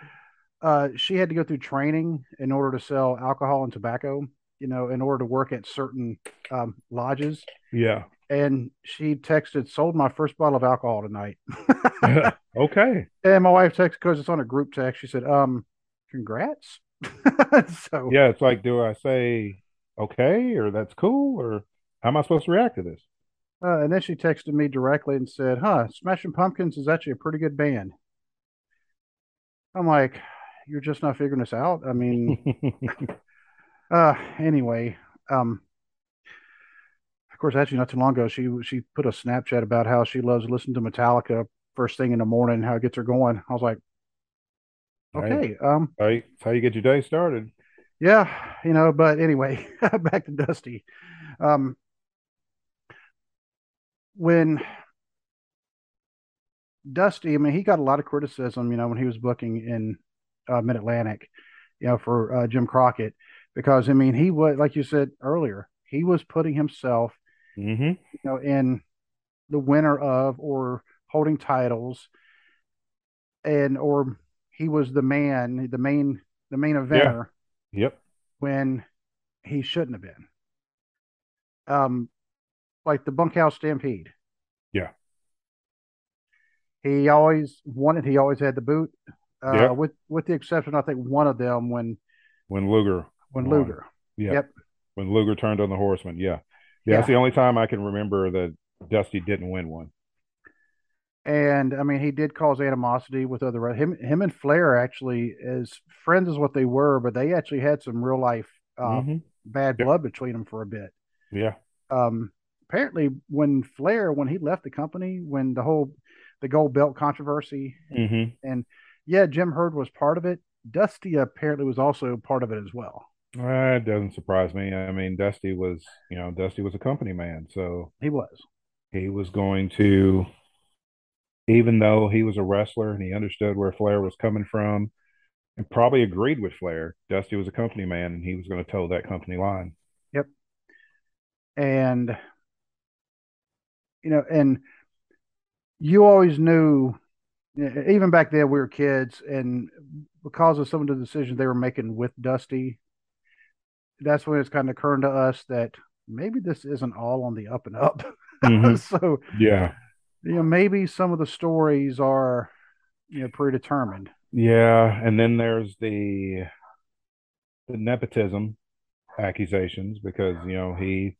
uh she had to go through training in order to sell alcohol and tobacco, you know, in order to work at certain um lodges. Yeah. And she texted, sold my first bottle of alcohol tonight. Okay. And my wife texted, because it's on a group text, she said, um, congrats. So yeah, it's like, do I say okay or that's cool, or how am I supposed to react to this? Uh, and then she texted me directly and said, huh, Smashing Pumpkins is actually a pretty good band. I'm like, you're just not figuring this out. I mean, uh, anyway, um, of course, actually not too long ago, she, she put a Snapchat about how she loves listening to Metallica first thing in the morning, how it gets her going. I was like, okay. Right. Um, right. That's how you get your day started. Yeah. You know, but anyway, back to Dusty. Um, when Dusty, I mean, he got a lot of criticism, you know, when he was booking in uh, Mid-Atlantic, you know, for uh, Jim Crockett, because, I mean, he was, like you said earlier, he was putting himself, mm-hmm. you know, in the winner of or holding titles, and or he was the man, the main, the main eventer. Yeah. Yep. When he shouldn't have been. Um, like the Bunkhouse Stampede. Yeah. He always wanted, he always had the boot, uh, yep. with with the exception, I think, one of them when when Luger. When won. Luger. Yep. yep. When Luger turned on the Horseman, yeah. yeah. Yeah, that's the only time I can remember that Dusty didn't win one. And, I mean, he did cause animosity with other, him Him and Flair actually, as friends is what they were, but they actually had some real-life uh, mm-hmm. bad yep. blood between them for a bit. Yeah. Um. Apparently, when Flair, when he left the company, when the whole... the gold belt controversy. Mm-hmm. And yeah, Jim Herd was part of it. Dusty apparently was also part of it as well. Uh, it doesn't surprise me. I mean, Dusty was, you know, Dusty was a company man. So he was, he was going to, even though he was a wrestler and he understood where Flair was coming from and probably agreed with Flair, Dusty was a company man and he was going to toe that company line. Yep. And, you know, and, you always knew, even back then we were kids, and because of some of the decisions they were making with Dusty, that's when it's kind of occurred to us that maybe this isn't all on the up and up. Mm-hmm. So yeah, you know, maybe some of the stories are, you know, predetermined. Yeah, and then there's the the nepotism accusations because, you know, he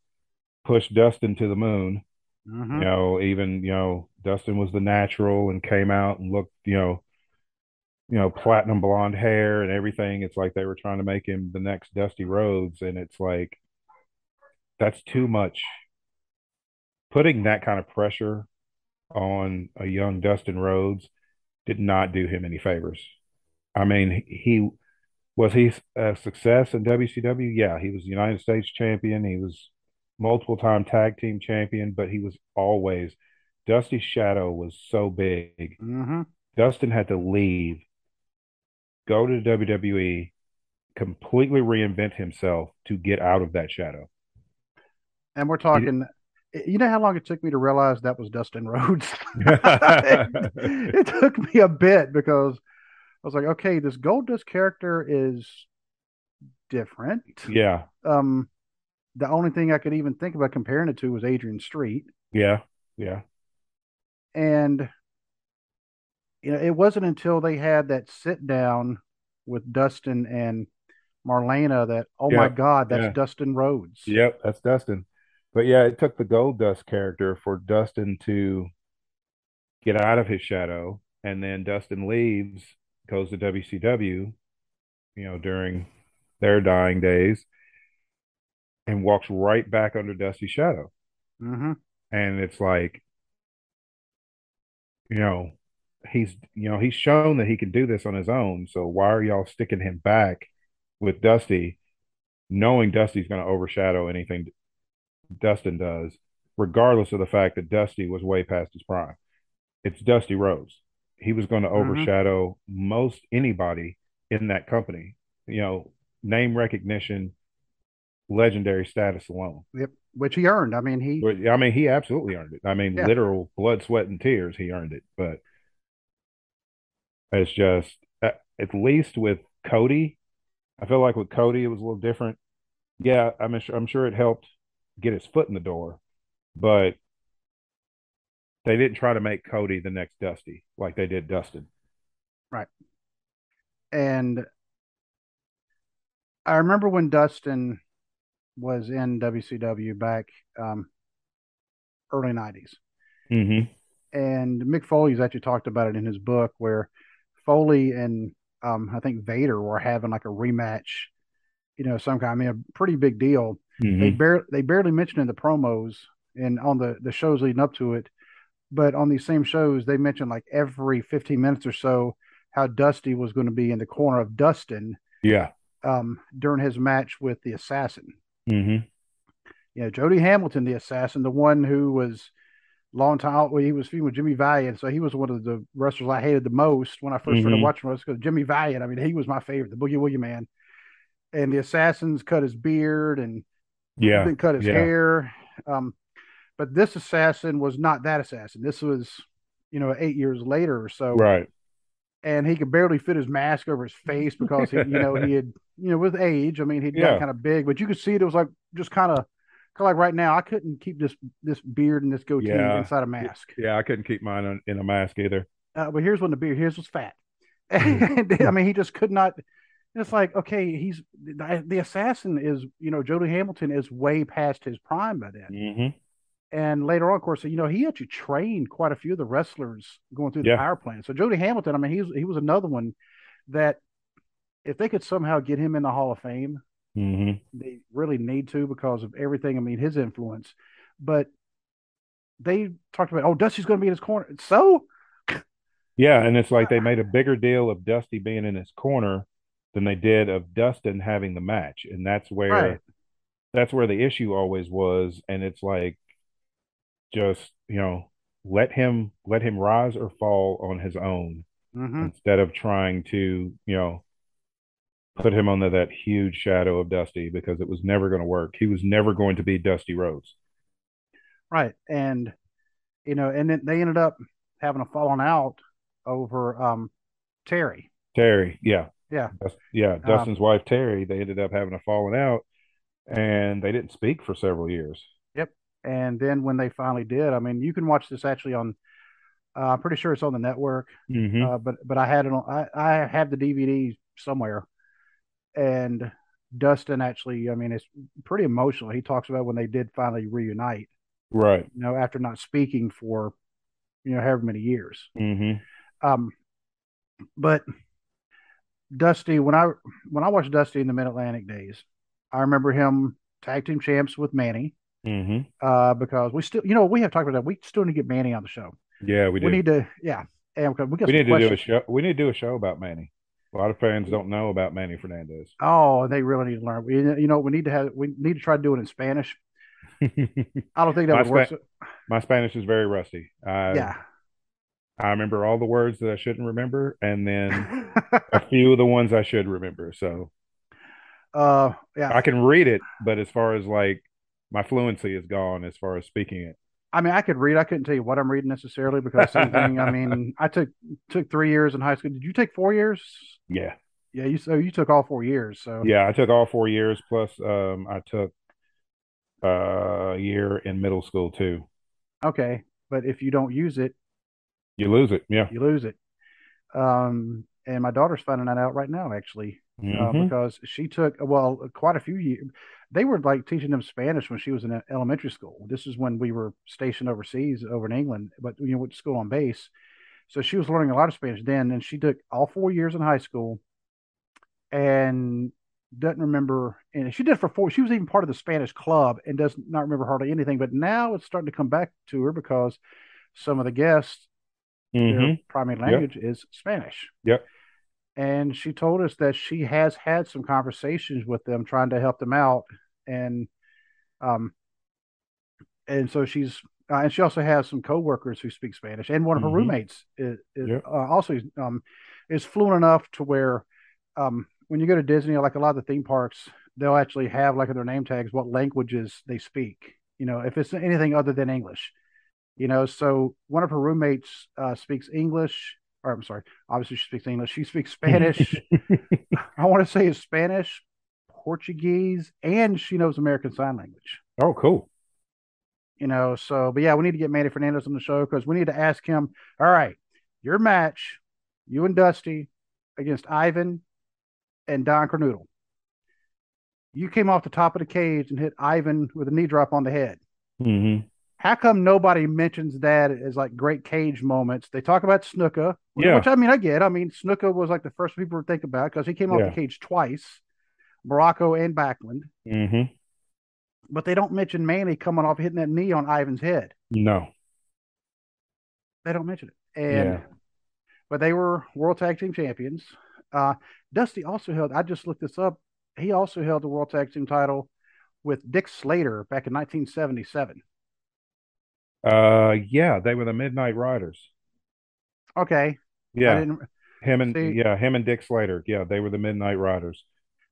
pushed Dustin to the moon. Mm-hmm. You know, even, you know, Dustin was the natural and came out and looked, you know, you know, platinum blonde hair and everything. It's like they were trying to make him the next Dusty Rhodes. And it's like, that's too much. Putting that kind of pressure on a young Dustin Rhodes did not do him any favors. I mean, he was he a success in W C W? Yeah, he was the United States champion. He was multiple time tag team champion, but he was always Dusty's shadow was so big. Mm-hmm. Dustin had to leave, go to W W E, completely reinvent himself to get out of that shadow. And we're talking, you, you know how long it took me to realize that was Dustin Rhodes? it, it took me a bit because I was like, okay, this Goldust character is different. Yeah. Um, the only thing I could even think about comparing it to was Adrian Street. Yeah, yeah. And you know, it wasn't until they had that sit down with Dustin and Marlena that, oh yeah, my God, that's yeah. Dustin Rhodes. Yep, that's Dustin. But yeah, it took the Goldust character for Dustin to get out of his shadow, and then Dustin leaves, goes to W C W, you know, during their dying days, and walks right back under Dusty's shadow. Mm-hmm. And it's like, you know, he's, you know, he's shown that he can do this on his own. So why are y'all sticking him back with Dusty, knowing Dusty's going to overshadow anything Dustin does, regardless of the fact that Dusty was way past his prime? It's Dusty Rhodes. He was going to mm-hmm. overshadow most anybody in that company. You know, name recognition, legendary status alone. Yep, which he earned. I mean, he. I mean, he absolutely earned it. I mean, yeah. literal blood, sweat, and tears. He earned it. But it's just, at least with Cody, I feel like with Cody it was a little different. Yeah, I'm sure. I'm sure it helped get his foot in the door, but they didn't try to make Cody the next Dusty like they did Dustin. Right. And I remember when Dustin was in W C W back um, early nineties. Mm-hmm. And Mick Foley's actually talked about it in his book where Foley and um, I think Vader were having like a rematch, you know, some kind. I mean, a pretty big deal. Mm-hmm. They, bar- they barely mentioned in the promos and on the, the shows leading up to it. But on these same shows, they mentioned like every fifteen minutes or so how Dusty was going to be in the corner of Dustin. Yeah. Um, during his match with the Assassin. Mm-hmm. You know, Jody Hamilton, the Assassin, the one who was long time, well, he was feuding with Jimmy Valiant. So he was one of the wrestlers I hated the most when I first mm-hmm. started watching wrestling. Because Jimmy Valiant, I mean, he was my favorite, the Boogie Woogie Man. And the Assassin's cut his beard and yeah, cut his yeah. hair. Um, But this Assassin was not that Assassin. This was, you know, eight years later or so. Right. And he could barely fit his mask over his face because, he, you know, he had, you know, with age, I mean, he'd yeah. got kind of big. But you could see it was like just kind of like right now, I couldn't keep this this beard and this goatee yeah. inside a mask. Yeah, I couldn't keep mine on, in a mask either. Uh, but here's when the beard, his was fat. And, I mean, he just could not. It's like, okay, he's the, the Assassin is, you know, Jody Hamilton is way past his prime by then. Mm-hmm. And later on, of course, you know, he actually trained quite a few of the wrestlers going through the yeah. power plant. So Jody Hamilton, I mean, he was, he was another one that if they could somehow get him in the Hall of Fame, mm-hmm. they really need to because of everything. I mean, his influence. But they talked about, oh, Dusty's going to be in his corner. So? Yeah, and it's like they made a bigger deal of Dusty being in his corner than they did of Dustin having the match. And that's where right. that's where the issue always was. And it's like, just, you know, let him let him rise or fall on his own mm-hmm. instead of trying to, you know, put him under that huge shadow of Dusty because it was never going to work. He was never going to be Dusty Rhodes. Right. And, you know, and then they ended up having a falling out over um, Terry. Terry. Yeah. Yeah. Dust, yeah. Dustin's um, wife, Terry, they ended up having a falling out and they didn't speak for several years. And then when they finally did, I mean, you can watch this actually on, uh, I'm pretty sure it's on the network, mm-hmm. uh, but, but I had it on, I, I have the D V D somewhere and Dustin actually, I mean, it's pretty emotional. He talks about when they did finally reunite, right? You know, after not speaking for, you know, however many years. Mm-hmm. Um, but Dusty, when I when I watched Dusty in the Mid Atlantic days, I remember him tag team champs with Manny. Mm-hmm. Uh, because we still, you know, we have talked about that. We still need to get Manny on the show. Yeah, we do. We need to, yeah, and we, got we need to questions. do a show. We need to do a show about Manny. A lot of fans don't know about Manny Fernandez. Oh, they really need to learn. We, you know, we need to have. We need to try to do it in Spanish. I don't think that my would work. Spa- so. My Spanish is very rusty. I, yeah, I remember all the words that I shouldn't remember, and then a few of the ones I should remember. So, uh, yeah, I can read it, but as far as like my fluency is gone as far as speaking it. I mean, I could read. I couldn't tell you what I'm reading necessarily because same thing. I mean, I took took three years in high school. Did you take four years? Yeah. Yeah. You so you took all four years. So yeah, I took all four years. Plus, um, I took uh, a year in middle school too. Okay, but if you don't use it, you lose it. Yeah, you lose it. Um, and my daughter's finding that out right now, actually, mm-hmm. uh, because she took well quite a few years. They were like teaching them Spanish when she was in elementary school. This is when we were stationed overseas over in England, but you know, went to school on base. So she was learning a lot of Spanish then. And she took all four years in high school and doesn't remember. And she did for four, she was even part of the Spanish club and does not remember hardly anything, but now it's starting to come back to her because some of the guests, mm-hmm. their primary language yep. is Spanish. Yep. And she told us that she has had some conversations with them trying to help them out. And, um, and so she's, uh, and she also has some coworkers who speak Spanish, and one of her mm-hmm. roommates is, is yep. uh, also um, is fluent enough to where, um, when you go to Disney, like a lot of the theme parks, they'll actually have like in their name tags what languages they speak. You know, if it's anything other than English, you know. So one of her roommates uh, speaks English. Or I'm sorry, obviously she speaks English. She speaks Spanish. I want to say it's Spanish, Portuguese, and she knows American Sign Language. Oh, cool. You know, so, but yeah, we need to get Manny Fernandez on the show because we need to ask him, all right, your match, you and Dusty against Ivan and Don Carnoodle. You came off the top of the cage and hit Ivan with a knee drop on the head. Mm-hmm. How come nobody mentions that as like great cage moments? They talk about Snuka, yeah. which I mean, I get. I mean, Snuka was like the first people to think about because he came off yeah. the cage twice, Morocco and Backlund. Mm-hmm. But they don't mention Manny coming off hitting that knee on Ivan's head. No, they don't mention it. And yeah. but they were World Tag Team Champions. Uh, Dusty also held. I just looked this up. He also held the World Tag Team title with Dick Slater back in nineteen seventy-seven. Uh, yeah, they were the Midnight Riders. Okay. Yeah, him and see, yeah, him and Dick Slater. Yeah, they were the Midnight Riders.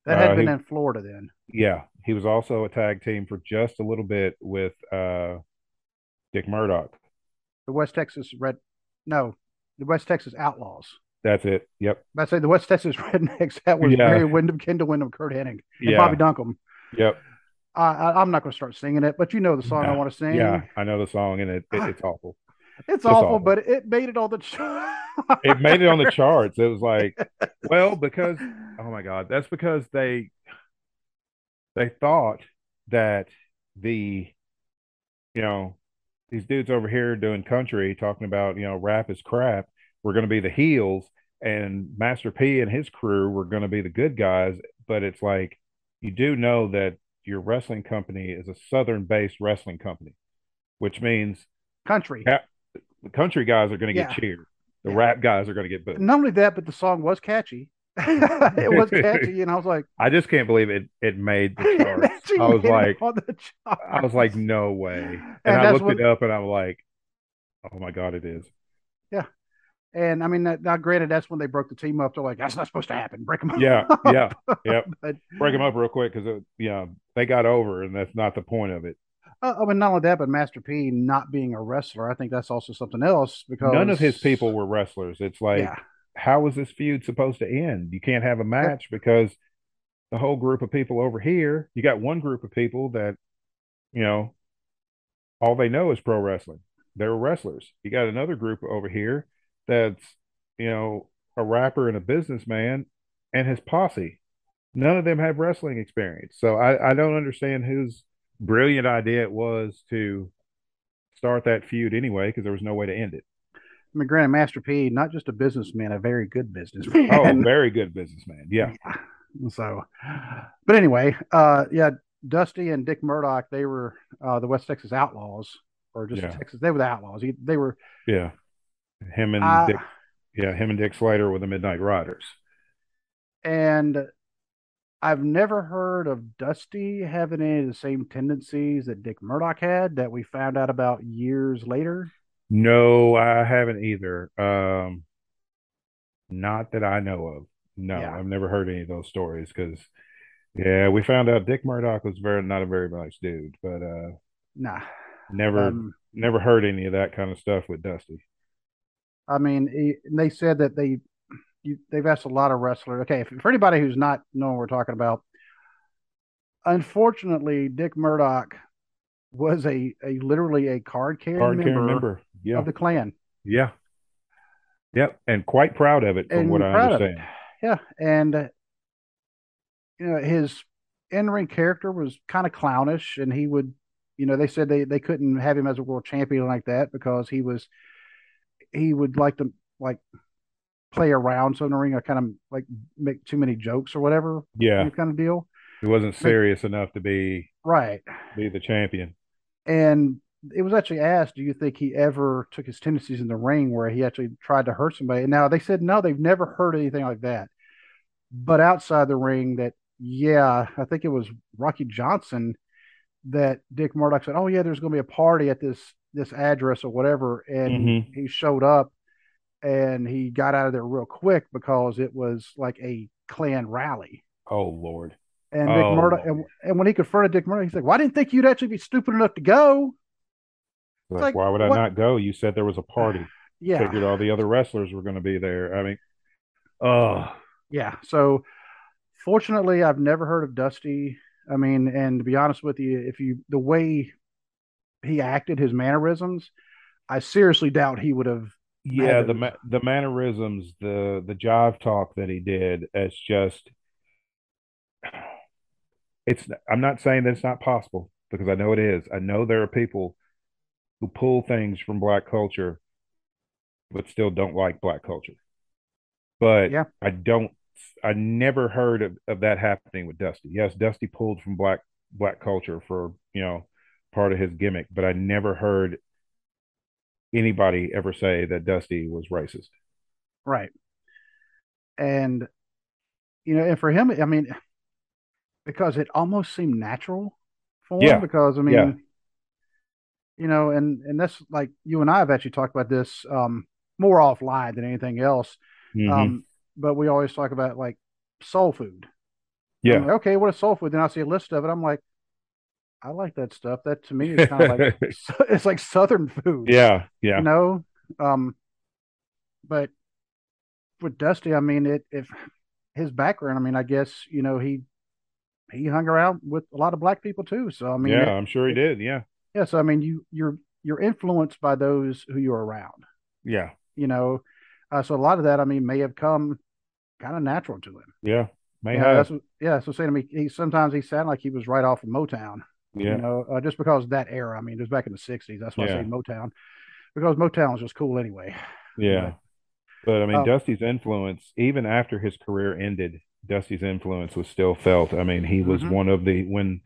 That had uh, been he, in Florida then. Yeah, he was also a tag team for just a little bit with uh, Dick Murdoch. The West Texas Red, no, the West Texas Outlaws. That's it. Yep. I say the West Texas Rednecks. That was yeah. Barry Windham, Kendall Windham, Kurt Hennig, and yeah. Bobby Duncombe. Yep. I, I'm not going to start singing it, but you know the song yeah, I want to sing. Yeah, I know the song, and it, it it's awful. It's, it's awful, awful, but it made it on the charts. It made it on the charts. It was like, well, because oh my God, that's because they they thought that the you know these dudes over here doing country talking about you know rap is crap were going to be the heels, and Master P and his crew were going to be the good guys. But it's like you do know that. Your wrestling company is a southern-based wrestling company, which means country. Ha- the country guys are going to yeah. get cheered. The yeah. rap guys are going to get booed. Not only that, but the song was catchy. It was catchy, and I was like, I just can't believe it. It made the charts. I was like, I was like, no way. And, and I looked what, it up, and I'm like, oh my God, it is. Yeah, and I mean, that, now granted, that's when they broke the team up. They're like, that's not supposed to happen. Break them up. Yeah, yeah, yeah. But, break them up real quick because yeah. they got over, and that's not the point of it. Uh, I mean, not only that, but Master P not being a wrestler, I think that's also something else because none of his people were wrestlers. It's like, yeah. how is this feud supposed to end? You can't have a match because the whole group of people over here, you got one group of people that, you know, all they know is pro wrestling. They're wrestlers. You got another group over here that's, you know, a rapper and a businessman and his posse. None of them have wrestling experience. So I, I don't understand whose brilliant idea it was to start that feud anyway, because there was no way to end it. I mean, granted, Master P, not just a businessman, a very good businessman. Oh, very good businessman. Yeah. yeah. So, but anyway, uh, yeah, Dusty and Dick Murdoch, they were uh, the West Texas Outlaws, or just yeah. Texas. They were the Outlaws. He, they were. Yeah. Him and uh, Dick. Yeah. Him and Dick Slater were the Midnight Riders. And I've never heard of Dusty having any of the same tendencies that Dick Murdoch had that we found out about years later. No, I haven't either. Um, not that I know of. No, yeah. I've never heard any of those stories because, yeah, we found out Dick Murdoch was very not a very nice dude, but uh, nah, never, um, never heard any of that kind of stuff with Dusty. I mean, he, they said that they you, they've asked a lot of wrestlers. Okay, if, for anybody who's not knowing what we're talking about, unfortunately, Dick Murdoch was a, a literally a card carrying card member. member. Yeah. Of the Klan. Yeah. Yep. And quite proud of it from and what I understand. Yeah. And, uh, you know, his in-ring character was kind of clownish, and he would, you know, they said they, they couldn't have him as a world champion like that because he was, he would like to like play around. So in the ring, I kind of like make too many jokes or whatever. Yeah. Kind of deal. He wasn't serious but, enough to be right. Be the champion. And it was actually asked, do you think he ever took his tendencies in the ring where he actually tried to hurt somebody? And now they said, no, they've never heard anything like that. But outside the ring that, yeah, I think it was Rocky Johnson that Dick Murdoch said, oh yeah, there's going to be a party at this, this address or whatever. And mm-hmm. he showed up and he got out of there real quick because it was like a Klan rally. Oh Lord. And Dick oh, Murdoch, and, and when he confronted Dick Murdoch, he's like, well, I didn't think you'd actually be stupid enough to go. Like, like, why would I what? not go? You said there was a party. Yeah. Figured all the other wrestlers were going to be there. I mean, oh. Yeah. So, fortunately, I've never heard of Dusty. I mean, and to be honest with you, if you, the way he acted, his mannerisms, I seriously doubt he would have. Yeah. Added. The ma- the mannerisms, the, the jive talk that he did, it's just, it's, I'm not saying that it's not possible because I know it is. I know there are people who pull things from black culture, but still don't like black culture. But yeah. I don't, I never heard of, of that happening with Dusty. Yes, Dusty pulled from black black culture for, you know, part of his gimmick, but I never heard anybody ever say that Dusty was racist. Right. And, you know, and for him, I mean, because it almost seemed natural for him yeah. because, I mean, yeah. You know, and, and that's like you and I have actually talked about this um, more offline than anything else. Mm-hmm. Um, but we always talk about like soul food. Yeah. Like, okay, what is soul food? Then I see a list of it. I'm like, I like that stuff. That to me is kind of like it's like Southern food. Yeah, yeah. You know, um, but with Dusty, I mean, it if his background, I mean, I guess you know he he hung around with a lot of black people too. So I mean, yeah, it, I'm sure he it, did. Yeah. Yes, yeah, so, I mean you you're you're influenced by those who you're around. Yeah, you know, uh, so a lot of that I mean may have come kind of natural to him. Yeah, may you have. Know, that's what, yeah, so saying to me, he sometimes he sounded like he was right off of Motown. Yeah, you know, uh, just because of that era. I mean, it was back in the sixties. That's why yeah. I say Motown, because Motown was just cool anyway. Yeah, but I mean, um, Dusty's influence, even after his career ended, Dusty's influence was still felt. I mean, he was mm-hmm. one of the when.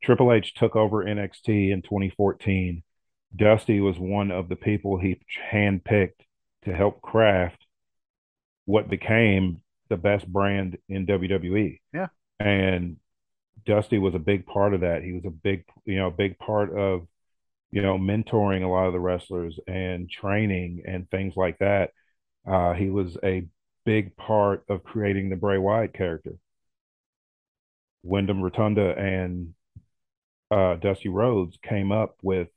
Triple H took over N X T in twenty fourteen. Dusty was one of the people he handpicked to help craft what became the best brand in W W E. Yeah. And Dusty was a big part of that. He was a big, you know, big part of, you know, mentoring a lot of the wrestlers and training and things like that. Uh, he was a big part of creating the Bray Wyatt character. Wyndham Rotunda and Uh, Dusty Rhodes came up with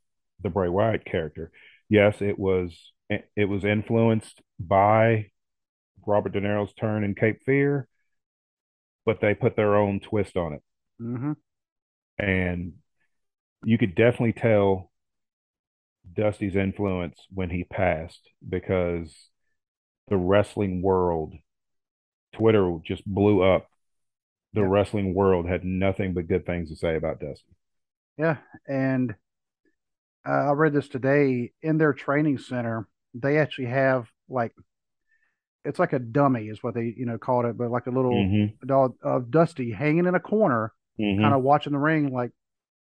the Bray Wyatt character. Yes, it was it was influenced by Robert De Niro's turn in Cape Fear, but they put their own twist on it. Mm-hmm. And you could definitely tell Dusty's influence when he passed because the wrestling world, Twitter just blew up the yeah. wrestling world had nothing but good things to say about Dusty. Yeah, and uh, I read this today. In their training center, they actually have, like, it's like a dummy is what they, you know, called it, but like a little mm-hmm. dog of Dusty hanging in a corner, mm-hmm. kind of watching the ring, like,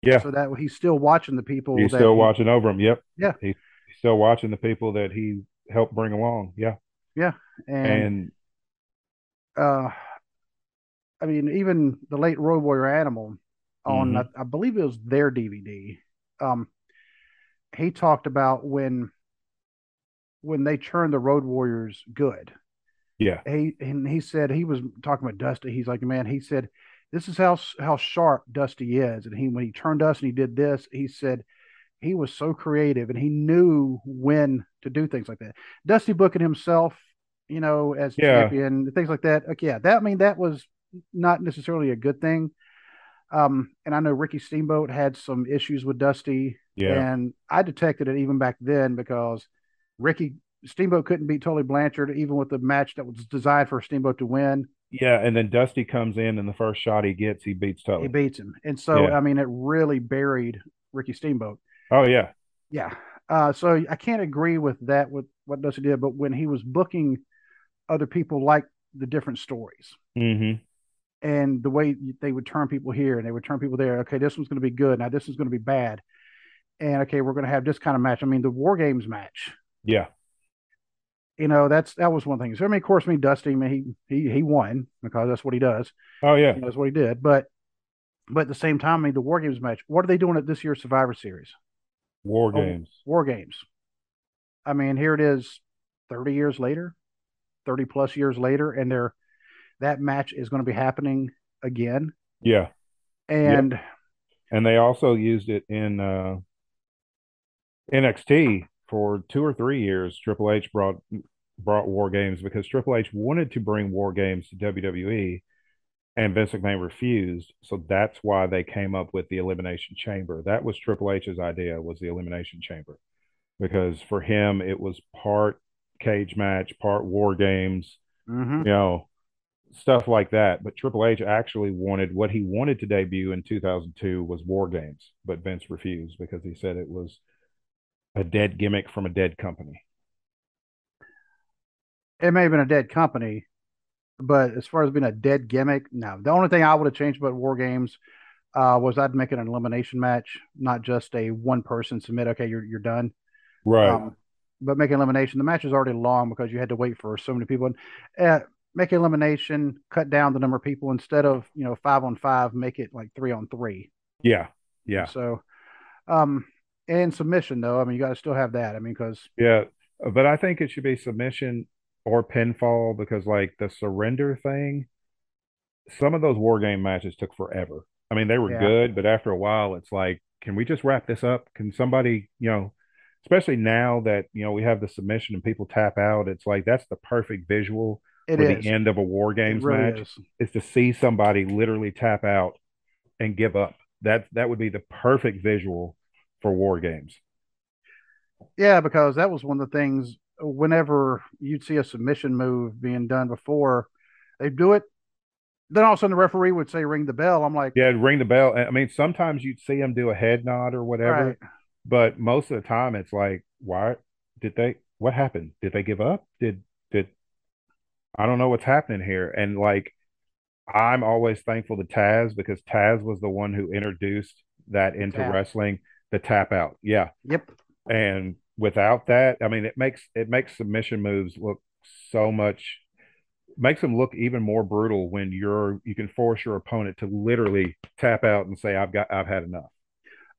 yeah, so that he's still watching the people. He's that still he, watching over him. Yep. Yeah. He's still watching the people that he helped bring along. Yeah. Yeah. And, and uh, I mean, even the late Road Warrior Animal on, mm-hmm. I, I believe it was their D V D. Um, he talked about when, when they turned the Road Warriors good. Yeah. He, and he said, he was talking about Dusty. He's like, man, he said, this is how how sharp Dusty is. And he, when he turned us and he did this, he said he was so creative and he knew when to do things like that. Dusty booking himself, you know, as yeah. champion, things like that. Like, yeah, that, I mean, that was not necessarily a good thing. Um, and I know Ricky Steamboat had some issues with Dusty. Yeah. And I detected it even back then because Ricky Steamboat couldn't beat Tully Blanchard, even with the match that was designed for Steamboat to win. Yeah, and then Dusty comes in, and the first shot he gets, he beats Tully. He beats him. And so, yeah. I mean, it really buried Ricky Steamboat. Oh, yeah. Yeah. Uh, so I can't agree with that, with what Dusty did, but when he was booking other people, like the different stories, mm-hmm. and the way they would turn people here, and they would turn people there, okay, this one's going to be good, now this one's going to be bad, and okay, we're going to have this kind of match. I mean, the War Games match. Yeah. You know, that's that was one thing. So I mean, of course, I mean, Dusty, I mean, he he he won because that's what he does. Oh yeah, you know, that's what he did. But but at the same time, I mean, the War Games match. What are they doing at this year's Survivor Series? War Games. Oh, War Games. I mean, here it is, thirty years later, thirty plus years later, and they're that match is going to be happening again. Yeah. And yep. and they also used it in uh, N X T for two or three years. Triple H brought. brought War Games because Triple H wanted to bring War Games to W W E and Vince McMahon refused. So that's why they came up with the Elimination Chamber. That was Triple H's idea, was the Elimination Chamber. Because for him, it was part cage match, part War Games, mm-hmm. you know, stuff like that. But Triple H actually wanted, what he wanted to debut in two thousand two was War Games, but Vince refused because he said it was a dead gimmick from a dead company. It may have been a dead company, but as far as being a dead gimmick, no. The only thing I would have changed about War Games uh, was I'd make it an elimination match, not just a one-person submit, okay, you're you're done. Right. Um, but make an elimination. The match is already long because you had to wait for so many people. And, uh, make an elimination, cut down the number of people. Instead of, you know, five on five, make it like three on three. Yeah, yeah. So, um, and submission, though. I mean, you got to still have that. I mean, because... Yeah, but I think it should be submission... or pinfall, because like the surrender thing, some of those War Game matches took forever. I mean, they were yeah. good, but after a while, it's like, can we just wrap this up? Can somebody, you know, especially now that, you know, we have the submission and people tap out, it's like, that's the perfect visual it for is. the end of a War Games it really match is. is to see somebody literally tap out and give up. That, that would be the perfect visual for War Games. Yeah, because that was one of the things. Whenever you'd see a submission move being done before, they'd do it. Then all of a sudden the referee would say, ring the bell. I'm like, yeah, ring the bell. I mean, sometimes you'd see them do a head nod or whatever, right. but most of the time it's like, why did they, what happened? Did they give up? Did, did, I don't know what's happening here. And like, I'm always thankful to Taz because Taz was the one who introduced that into tap. wrestling, the tap out. Yeah. Yep. And without that, I mean, it makes it makes submission moves look so much, makes them look even more brutal when you're you can force your opponent to literally tap out and say, I've got I've had enough.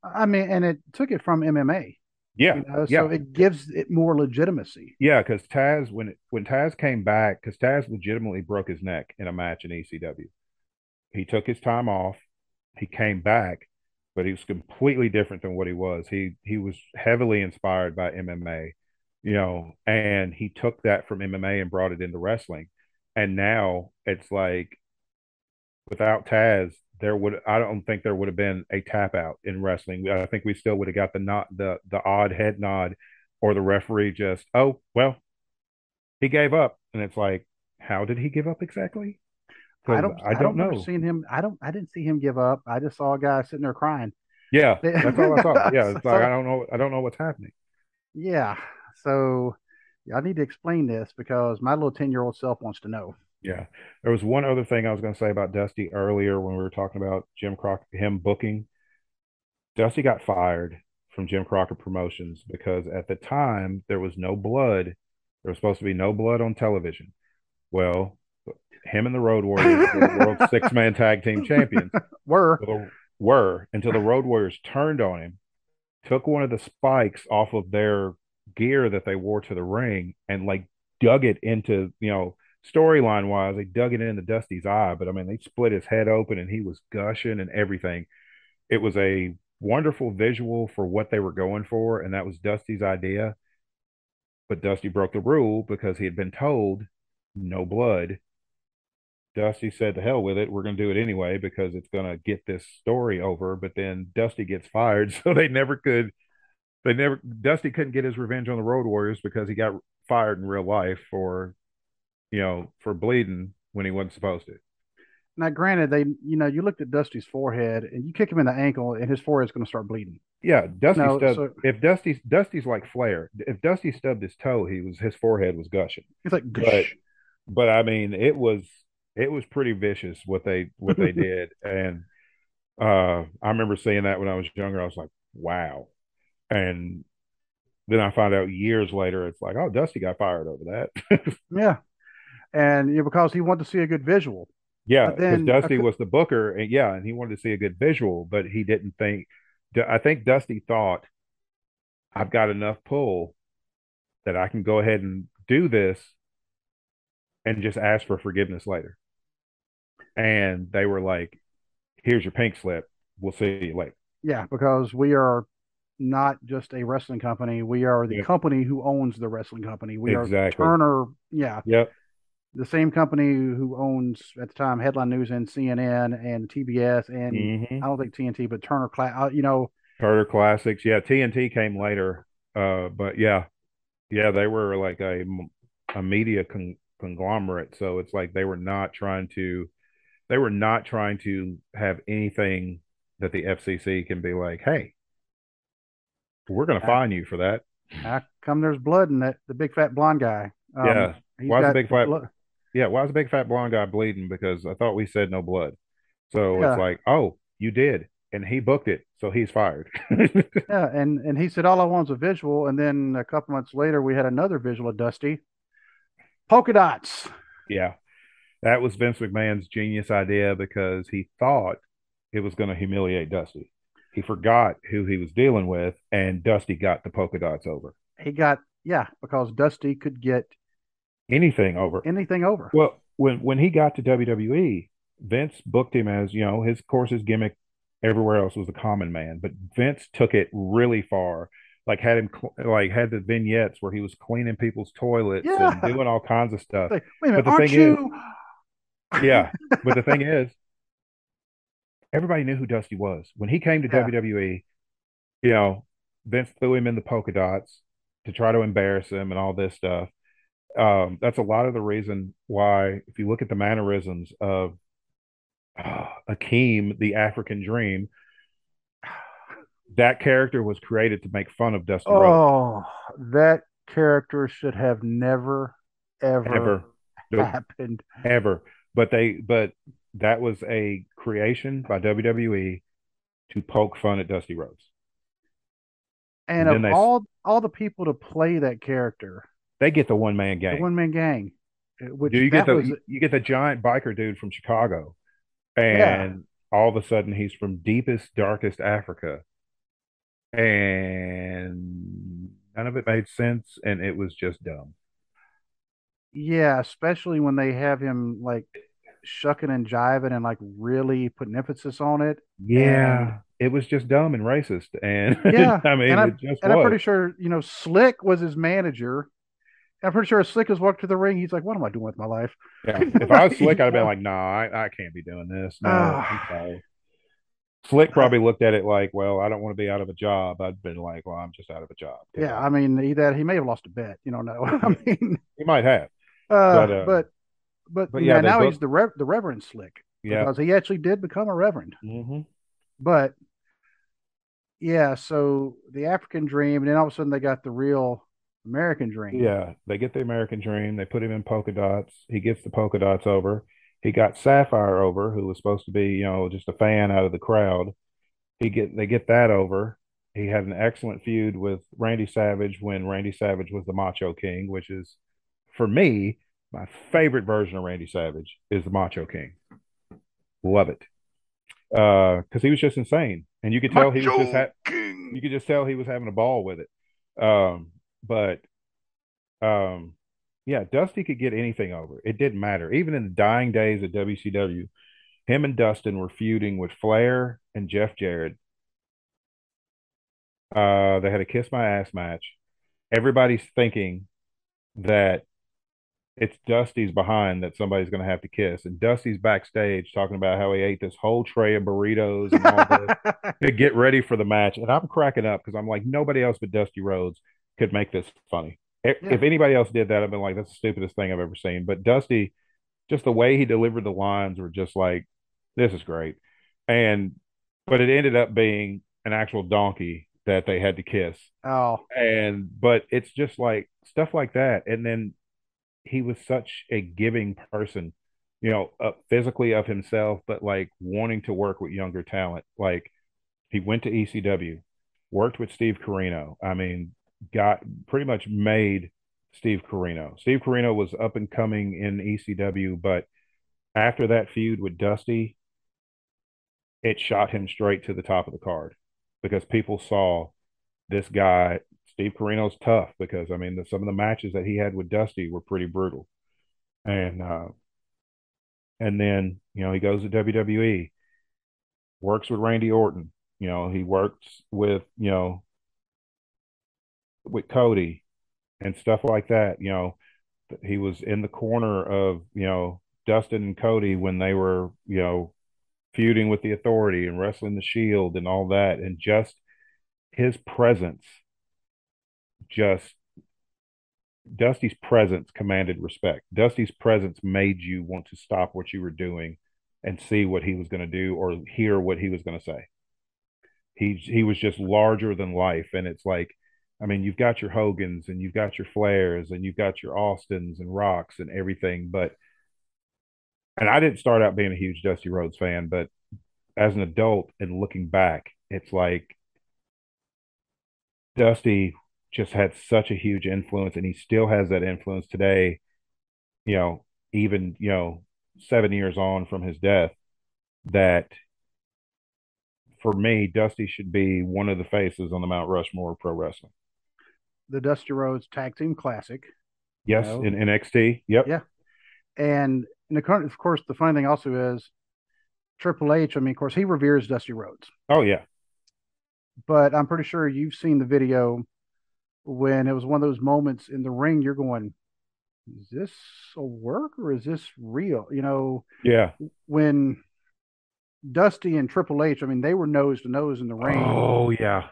I mean, and it took it from M M A. Yeah. You know? So yeah. it gives it more legitimacy. Yeah, because Taz, when it, when Taz came back, because Taz legitimately broke his neck in a match in E C W. He took his time off, he came back. But he was completely different than what he was. He he was heavily inspired by M M A, you know, and he took that from M M A and brought it into wrestling. And now it's like, without Taz, there would I don't think there would have been a tap out in wrestling. I think we still would have got the not the the odd head nod, or the referee just, oh well, he gave up, and it's like, how did he give up exactly? I don't, I don't, I don't know. Seen him, I don't. I didn't see him give up. I just saw a guy sitting there crying. Yeah, that's all I saw. Yeah, it's so, like I don't know. I don't know what's happening. Yeah, so I need to explain this because my little ten-year-old self wants to know. Yeah, there was one other thing I was going to say about Dusty earlier when we were talking about Jim Crockett, him booking. Dusty got fired from Jim Crockett Promotions because at the time there was no blood. There was supposed to be no blood on television. Well, him and the Road Warriors were the world six-man tag team champions. Were. So, were, until the Road Warriors turned on him, took one of the spikes off of their gear that they wore to the ring and, like, dug it into, you know, storyline-wise, they dug it into Dusty's eye. But, I mean, they split his head open and he was gushing and everything. It was a wonderful visual for what they were going for, and that was Dusty's idea. But Dusty broke the rule because he had been told no blood. Dusty said, to hell with it. We're going to do it anyway because it's going to get this story over. But then Dusty gets fired. So they never could. They never. Dusty couldn't get his revenge on the Road Warriors because he got fired in real life for, you know, for bleeding when he wasn't supposed to. Now, granted, they, you know, you looked at Dusty's forehead and you kick him in the ankle and his forehead's going to start bleeding. Yeah. Dusty no, stubbed, so, if Dusty's, Dusty's like Flair. If Dusty stubbed his toe, he was, his forehead was gushing. It's like, but, but I mean, it was, It was pretty vicious what they what they did, and uh, I remember seeing that when I was younger. I was like, "Wow!" And then I found out years later, it's like, "Oh, Dusty got fired over that." Yeah, and yeah, because he wanted to see a good visual. Yeah, because Dusty could... was the booker, and yeah, and he wanted to see a good visual, but he didn't think. I think Dusty thought, "I've got enough pull that I can go ahead and do this, and just ask for forgiveness later." And they were like, here's your pink slip. We'll see you later. Yeah, because we are not just a wrestling company. We are the yep. company who owns the wrestling company. We exactly. are Turner. Yeah. Yep. The same company who owns, at the time, Headline News and C N N and T B S and mm-hmm. I don't think T N T, but Turner, Cla- uh, you know. Turner Classics. Yeah, T N T came later. Uh, but yeah. Yeah, they were like a, a media con- conglomerate. So it's like they were not trying to. They were not trying to have anything that the F C C can be like, hey, we're going to fine you for that. How come there's blood in that, the big fat blonde guy? Um, yeah. Why is the big fat, blo- yeah. Why is the big fat blonde guy bleeding? Because I thought we said no blood. So yeah. It's like, oh, you did. And he booked it. So he's fired. Yeah. And, and he said, all I want is a visual. And then a couple months later, we had another visual of Dusty. Polka dots. Yeah. That was Vince McMahon's genius idea because he thought it was going to humiliate Dusty. He forgot who he was dealing with, and Dusty got the polka dots over. He got, yeah, because Dusty could get anything over. Anything over. Well, when, when he got to W W E, Vince booked him as, you know, his, of course, his gimmick everywhere else was the common man, but Vince took it really far. Like had him like had the vignettes where he was cleaning people's toilets yeah. and doing all kinds of stuff. Like, wait a minute, but the aren't thing you? Is, yeah, but the thing is, everybody knew who Dusty was. When he came to yeah. W W E, you know, Vince threw him in the polka dots to try to embarrass him and all this stuff. Um, that's a lot of the reason why, if you look at the mannerisms of uh, Akeem, the African Dream, that character was created to make fun of Dusty Rhodes. Oh, that character should have never, ever, ever happened. Ever. But they, but that was a creation by W W E to poke fun at Dusty Rhodes. And, and of they, all all the people to play that character, they get the one man gang. The one man gang. Which you get the was, you get the giant biker dude from Chicago, and yeah. all of a sudden he's from deepest, darkest Africa, and none of it made sense, and it was just dumb. Yeah, especially when they have him like shucking and jiving and like really putting emphasis on it. Yeah, and it was just dumb and racist. And yeah, I mean, and, I, it just and was. I'm pretty sure, you know, Slick was his manager. I'm pretty sure if Slick has walked to the ring, he's like, what am I doing with my life? Yeah. If I was Slick, I'd have been like, nah, I, I can't be doing this. No, I'm sorry. Slick probably looked at it like, well, I don't want to be out of a job. I'd been like, well, I'm just out of a job. Yeah, yeah. I mean, he, that, he may have lost a bet. You don't know. I mean, he might have. Uh, but, uh, but But, but yeah, yeah now both... he's the Re- the Reverend Slick. Yeah, because he actually did become a reverend. Mm-hmm. But yeah, so the African Dream, and then all of a sudden they got the real American Dream. Yeah, they get the American Dream. They put him in polka dots. He gets the polka dots over. He got Sapphire over, who was supposed to be, you know, just a fan out of the crowd. He get they get that over. He had an excellent feud with Randy Savage when Randy Savage was the Macho King, which is, for me, my favorite version of Randy Savage is the Macho King. Love it, because uh, he was just insane, and you could tell Macho he was just ha- you could just tell he was having a ball with it. Um, but, um, yeah, Dusty could get anything over. It didn't matter. Even in the dying days of W C W, him and Dustin were feuding with Flair and Jeff Jarrett. Uh, they had a kiss my ass match. Everybody's thinking that it's Dusty's behind that somebody's going to have to kiss. And Dusty's backstage talking about how he ate this whole tray of burritos and all this to get ready for the match. And I'm cracking up because I'm like, nobody else but Dusty Rhodes could make this funny. If, yeah. if anybody else did that, I've been like, that's the stupidest thing I've ever seen. But Dusty, just the way he delivered the lines were just like, this is great. And, but it ended up being an actual donkey that they had to kiss. Oh. And, but it's just like stuff like that. And then, he was such a giving person, you know, uh, physically of himself, but like wanting to work with younger talent. Like he went to E C W, worked with Steve Corino. I mean, got pretty much made Steve Corino. Steve Corino was up and coming in E C W, but after that feud with Dusty, it shot him straight to the top of the card because people saw this guy. Steve Corino's tough because, I mean, the, some of the matches that he had with Dusty were pretty brutal. And uh, and then, you know, he goes to W W E, works with Randy Orton. You know, he works with, you know, with Cody and stuff like that. You know, he was in the corner of, you know, Dustin and Cody when they were, you know, feuding with the Authority and wrestling the Shield and all that. And just his presence. Just Dusty's presence commanded respect. Dusty's presence made you want to stop what you were doing and see what he was going to do or hear what he was going to say. He he was just larger than life. And it's like, I mean, you've got your Hogans and you've got your Flairs and you've got your Austins and Rocks and everything. But, and I didn't start out being a huge Dusty Rhodes fan, but as an adult and looking back, it's like Dusty just had such a huge influence, and he still has that influence today, you know, even, you know, seven years on from his death, that for me, Dusty should be one of the faces on the Mount Rushmore of pro wrestling. The Dusty Rhodes Tag Team Classic. Yes, you know? In N X T. Yep. Yeah. And, in the current, of course, the funny thing also is Triple H, I mean, of course, he reveres Dusty Rhodes. Oh, yeah. But I'm pretty sure you've seen the video when it was one of those moments in the ring, you're going, is this a work or is this real? You know, yeah. When Dusty and Triple H, I mean, they were nose to nose in the ring. Oh, yeah.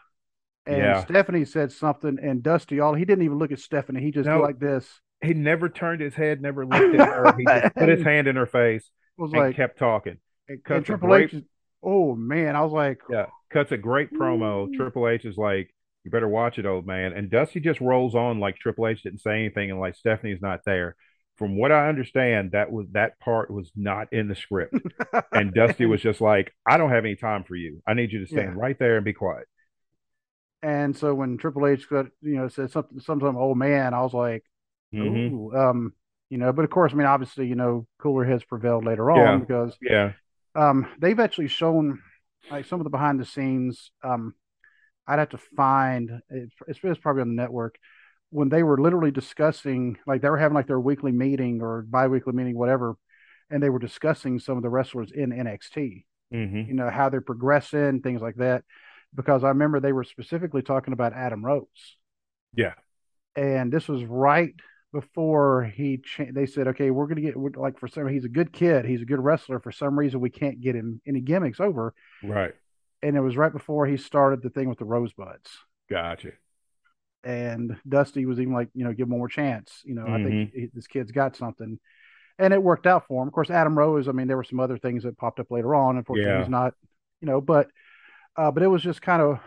And yeah. Stephanie said something, and Dusty, all he didn't even look at Stephanie. He just no, did like this. He never turned his head, never looked at her. He just put his hand in her face was and like, kept talking. And, and Triple great, H, is, oh, man. I was like, yeah, cuts a great promo. Ooh. Triple H is like, you better watch it, old man. And Dusty just rolls on like Triple H didn't say anything and like Stephanie's not there. From what I understand, that was that part was not in the script. And Dusty was just like, I don't have any time for you. I need you to stand yeah. right there and be quiet. And so when Triple H got, you know, said something, sometime old man, I was like, mm-hmm. Ooh, um, you know, but of course, I mean, obviously, you know, cooler heads prevailed later on yeah. because yeah, um, they've actually shown like some of the behind the scenes, um, I'd have to find it, it's probably on the network when they were literally discussing, like they were having like their weekly meeting or bi-weekly meeting, whatever. And they were discussing some of the wrestlers in N X T, mm-hmm. you know, how they're progressing, things like that. Because I remember they were specifically talking about Adam Rose. Yeah. And this was right before he, cha- they said, okay, we're going to get we're, like, for some, he's a good kid. He's a good wrestler. For some reason, we can't get him any gimmicks over. Right. And it was right before he started the thing with the Rosebuds. Gotcha. And Dusty was even like, you know, give him one more chance. You know, mm-hmm. I think he, this kid's got something. and it worked out for him. Of course, Adam Rose, I mean, there were some other things that popped up later on. Unfortunately, yeah. he's not, you know, but, uh, but it was just kind of,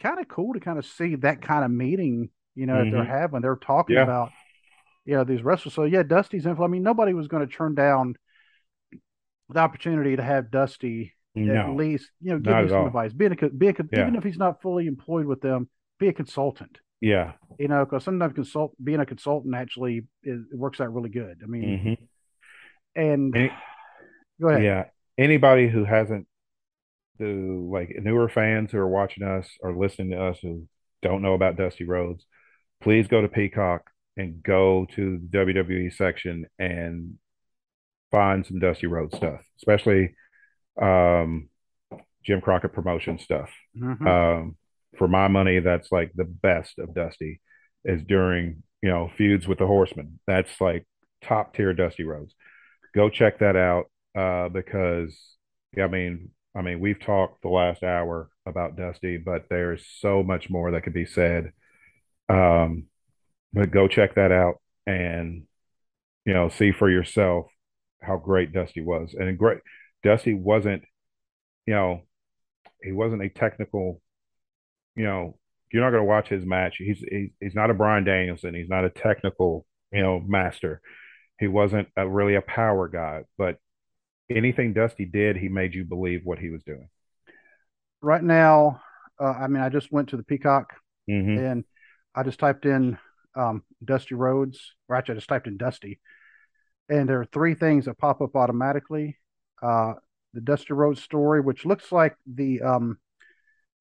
kind of cool to kind of see that kind of meeting, you know, mm-hmm. that they're having, they're talking yeah. about, you know, these wrestlers. So yeah, Dusty's influence. I mean, nobody was going to turn down the opportunity to have Dusty no, at least, you know, give you some all. advice, being a, being a, yeah. even if he's not fully employed with them, be a consultant. Yeah. You know, because sometimes consult being a consultant actually is, it works out really good. I mean, mm-hmm. and Any, go ahead. Yeah. Anybody who hasn't, the like newer fans who are watching us or listening to us who don't know about Dusty Rhodes, please go to Peacock and go to the W W E section and find some Dusty Rhodes stuff, especially um, Jim Crockett Promotion stuff. Mm-hmm. Um, for my money, that's like the best of Dusty is during, you know, feuds with the Horsemen. That's like top tier Dusty Rhodes. Go check that out uh, because, I mean, I mean, we've talked the last hour about Dusty, but there's so much more that could be said. Um, but go check that out and, you know, see for yourself how great Dusty was. And great Dusty wasn't, you know, he wasn't a technical, you know, you're not going to watch his match. He's, he, he's not a Bryan Danielson. He's not a technical, you know, master. He wasn't a, really a power guy, but anything Dusty did, he made you believe what he was doing. Right now, uh, I mean, I just went to the Peacock mm-hmm. and I just typed in um, Dusty Rhodes, or actually I just typed in Dusty. And there are three things that pop up automatically. Uh, the Dusty Rhodes story, which looks like the um,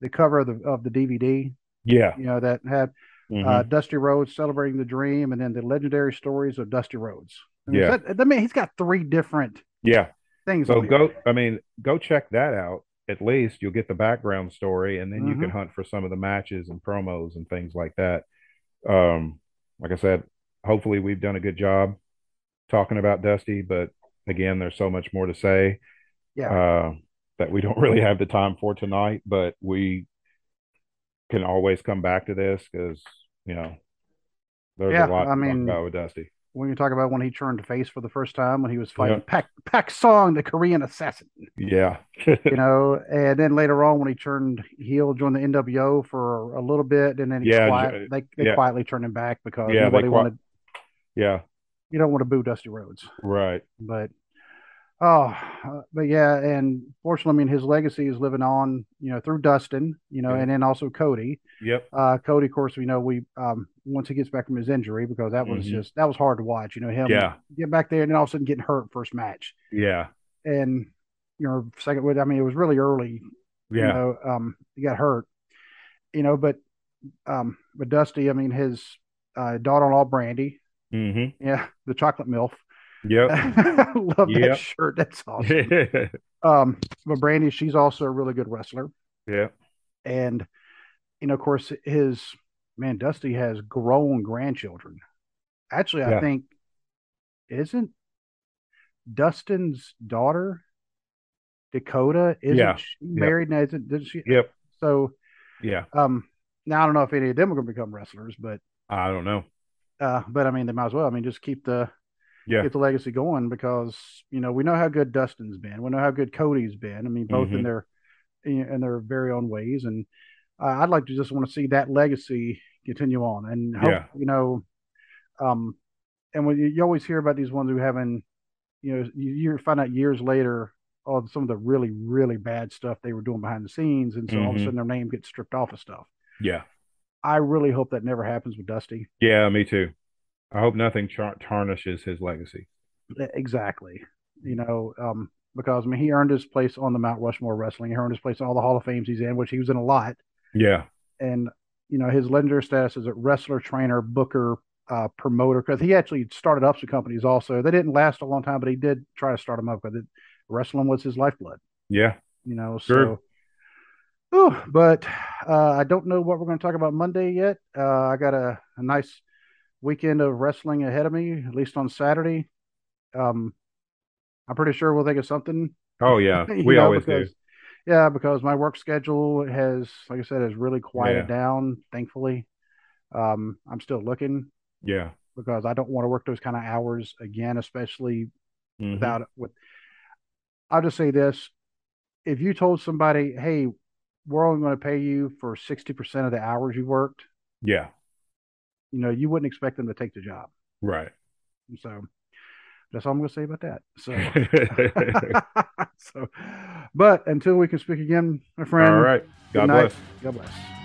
the cover of the, of the D V D. Yeah. You know, that had mm-hmm. uh, Dusty Rhodes celebrating the dream and then the legendary stories of Dusty Rhodes. I mean, yeah. That, I mean, he's got three different. Yeah. Things so go, I mean, go check that out. At least you'll get the background story, and then mm-hmm. you can hunt for some of the matches and promos and things like that. Um, like I said, hopefully we've done a good job talking about Dusty, but again, there's so much more to say yeah. uh, that we don't really have the time for tonight, but we can always come back to this because, you know, there's yeah, a lot I to mean, talk about with Dusty. When you talk about when he turned face for the first time, when he was fighting yeah. Pak Pak Song, the Korean assassin. Yeah. You know, and then later on when he turned heel, joined the N W O for a little bit, and then he yeah, quiet, they, they yeah. quietly turned him back because yeah, nobody wanted. Yeah. You don't want to boo Dusty Rhodes. Right. But, oh, uh, but yeah, and fortunately, I mean, his legacy is living on, you know, through Dustin, you know, yeah. and then also Cody. Yep. Uh, Cody, of course, we know we, um, once he gets back from his injury, because that was mm-hmm. just, that was hard to watch, you know, him yeah. get back there and then all of a sudden getting hurt first match. Yeah. And, you know, second, I mean, it was really early. Yeah. You know, um, he got hurt, you know, but, um, but Dusty, I mean, his uh, daughter-in-law, Brandy, mm-hmm. yeah, the chocolate milf. Yep. Love yep. that shirt. That's awesome. Yeah. Um, but Brandy, she's also a really good wrestler. Yeah. And, you know, of course, his man, Dusty has grown grandchildren. Actually, yeah. I think, isn't Dustin's daughter, Dakota, isn't yeah. she married yep. now? Isn't, isn't she? Yep. So, yeah. Um, now I don't know if any of them are going to become wrestlers, but I don't know. Uh, but I mean, they might as well. I mean, just keep the yeah. get the legacy going because you know we know how good Dustin's been. We know how good Cody's been. I mean, both mm-hmm. in their in their very own ways. And uh, I'd like to just want to see that legacy continue on. And hope, yeah. you know, um, and when you, you always hear about these ones who haven't, you know, you, you find out years later all some of the really really bad stuff they were doing behind the scenes, and so mm-hmm. all of a sudden their name gets stripped off of stuff. Yeah. I really hope that never happens with Dusty. Yeah, me too. I hope nothing tar- tarnishes his legacy. Exactly. You know, um, because I mean, he earned his place on the Mount Rushmore wrestling. He earned his place in all the Hall of Fames he's in, which he was in a lot. Yeah. And, you know, his legendary status as a wrestler, trainer, booker, uh, promoter, because he actually started up some companies also. They didn't last a long time, but he did try to start them up because wrestling was his lifeblood. Yeah. You know, sure. so. Ooh, but uh, I don't know what we're going to talk about Monday yet. Uh, I got a, a nice weekend of wrestling ahead of me, at least on Saturday. Um, I'm pretty sure we'll think of something. Oh, yeah. We know, always because, do. Yeah, because my work schedule has, like I said, has really quieted yeah. down, thankfully. Um, I'm still looking. Yeah. because I don't want to work those kind of hours again, especially mm-hmm. without it. With, I'll just say this. If you told somebody, hey, we're only going to pay you for sixty percent of the hours you worked. Yeah. You know, you wouldn't expect them to take the job. Right. So that's all I'm going to say about that. So, so, but until we can speak again, my friend. All right. God bless. God bless.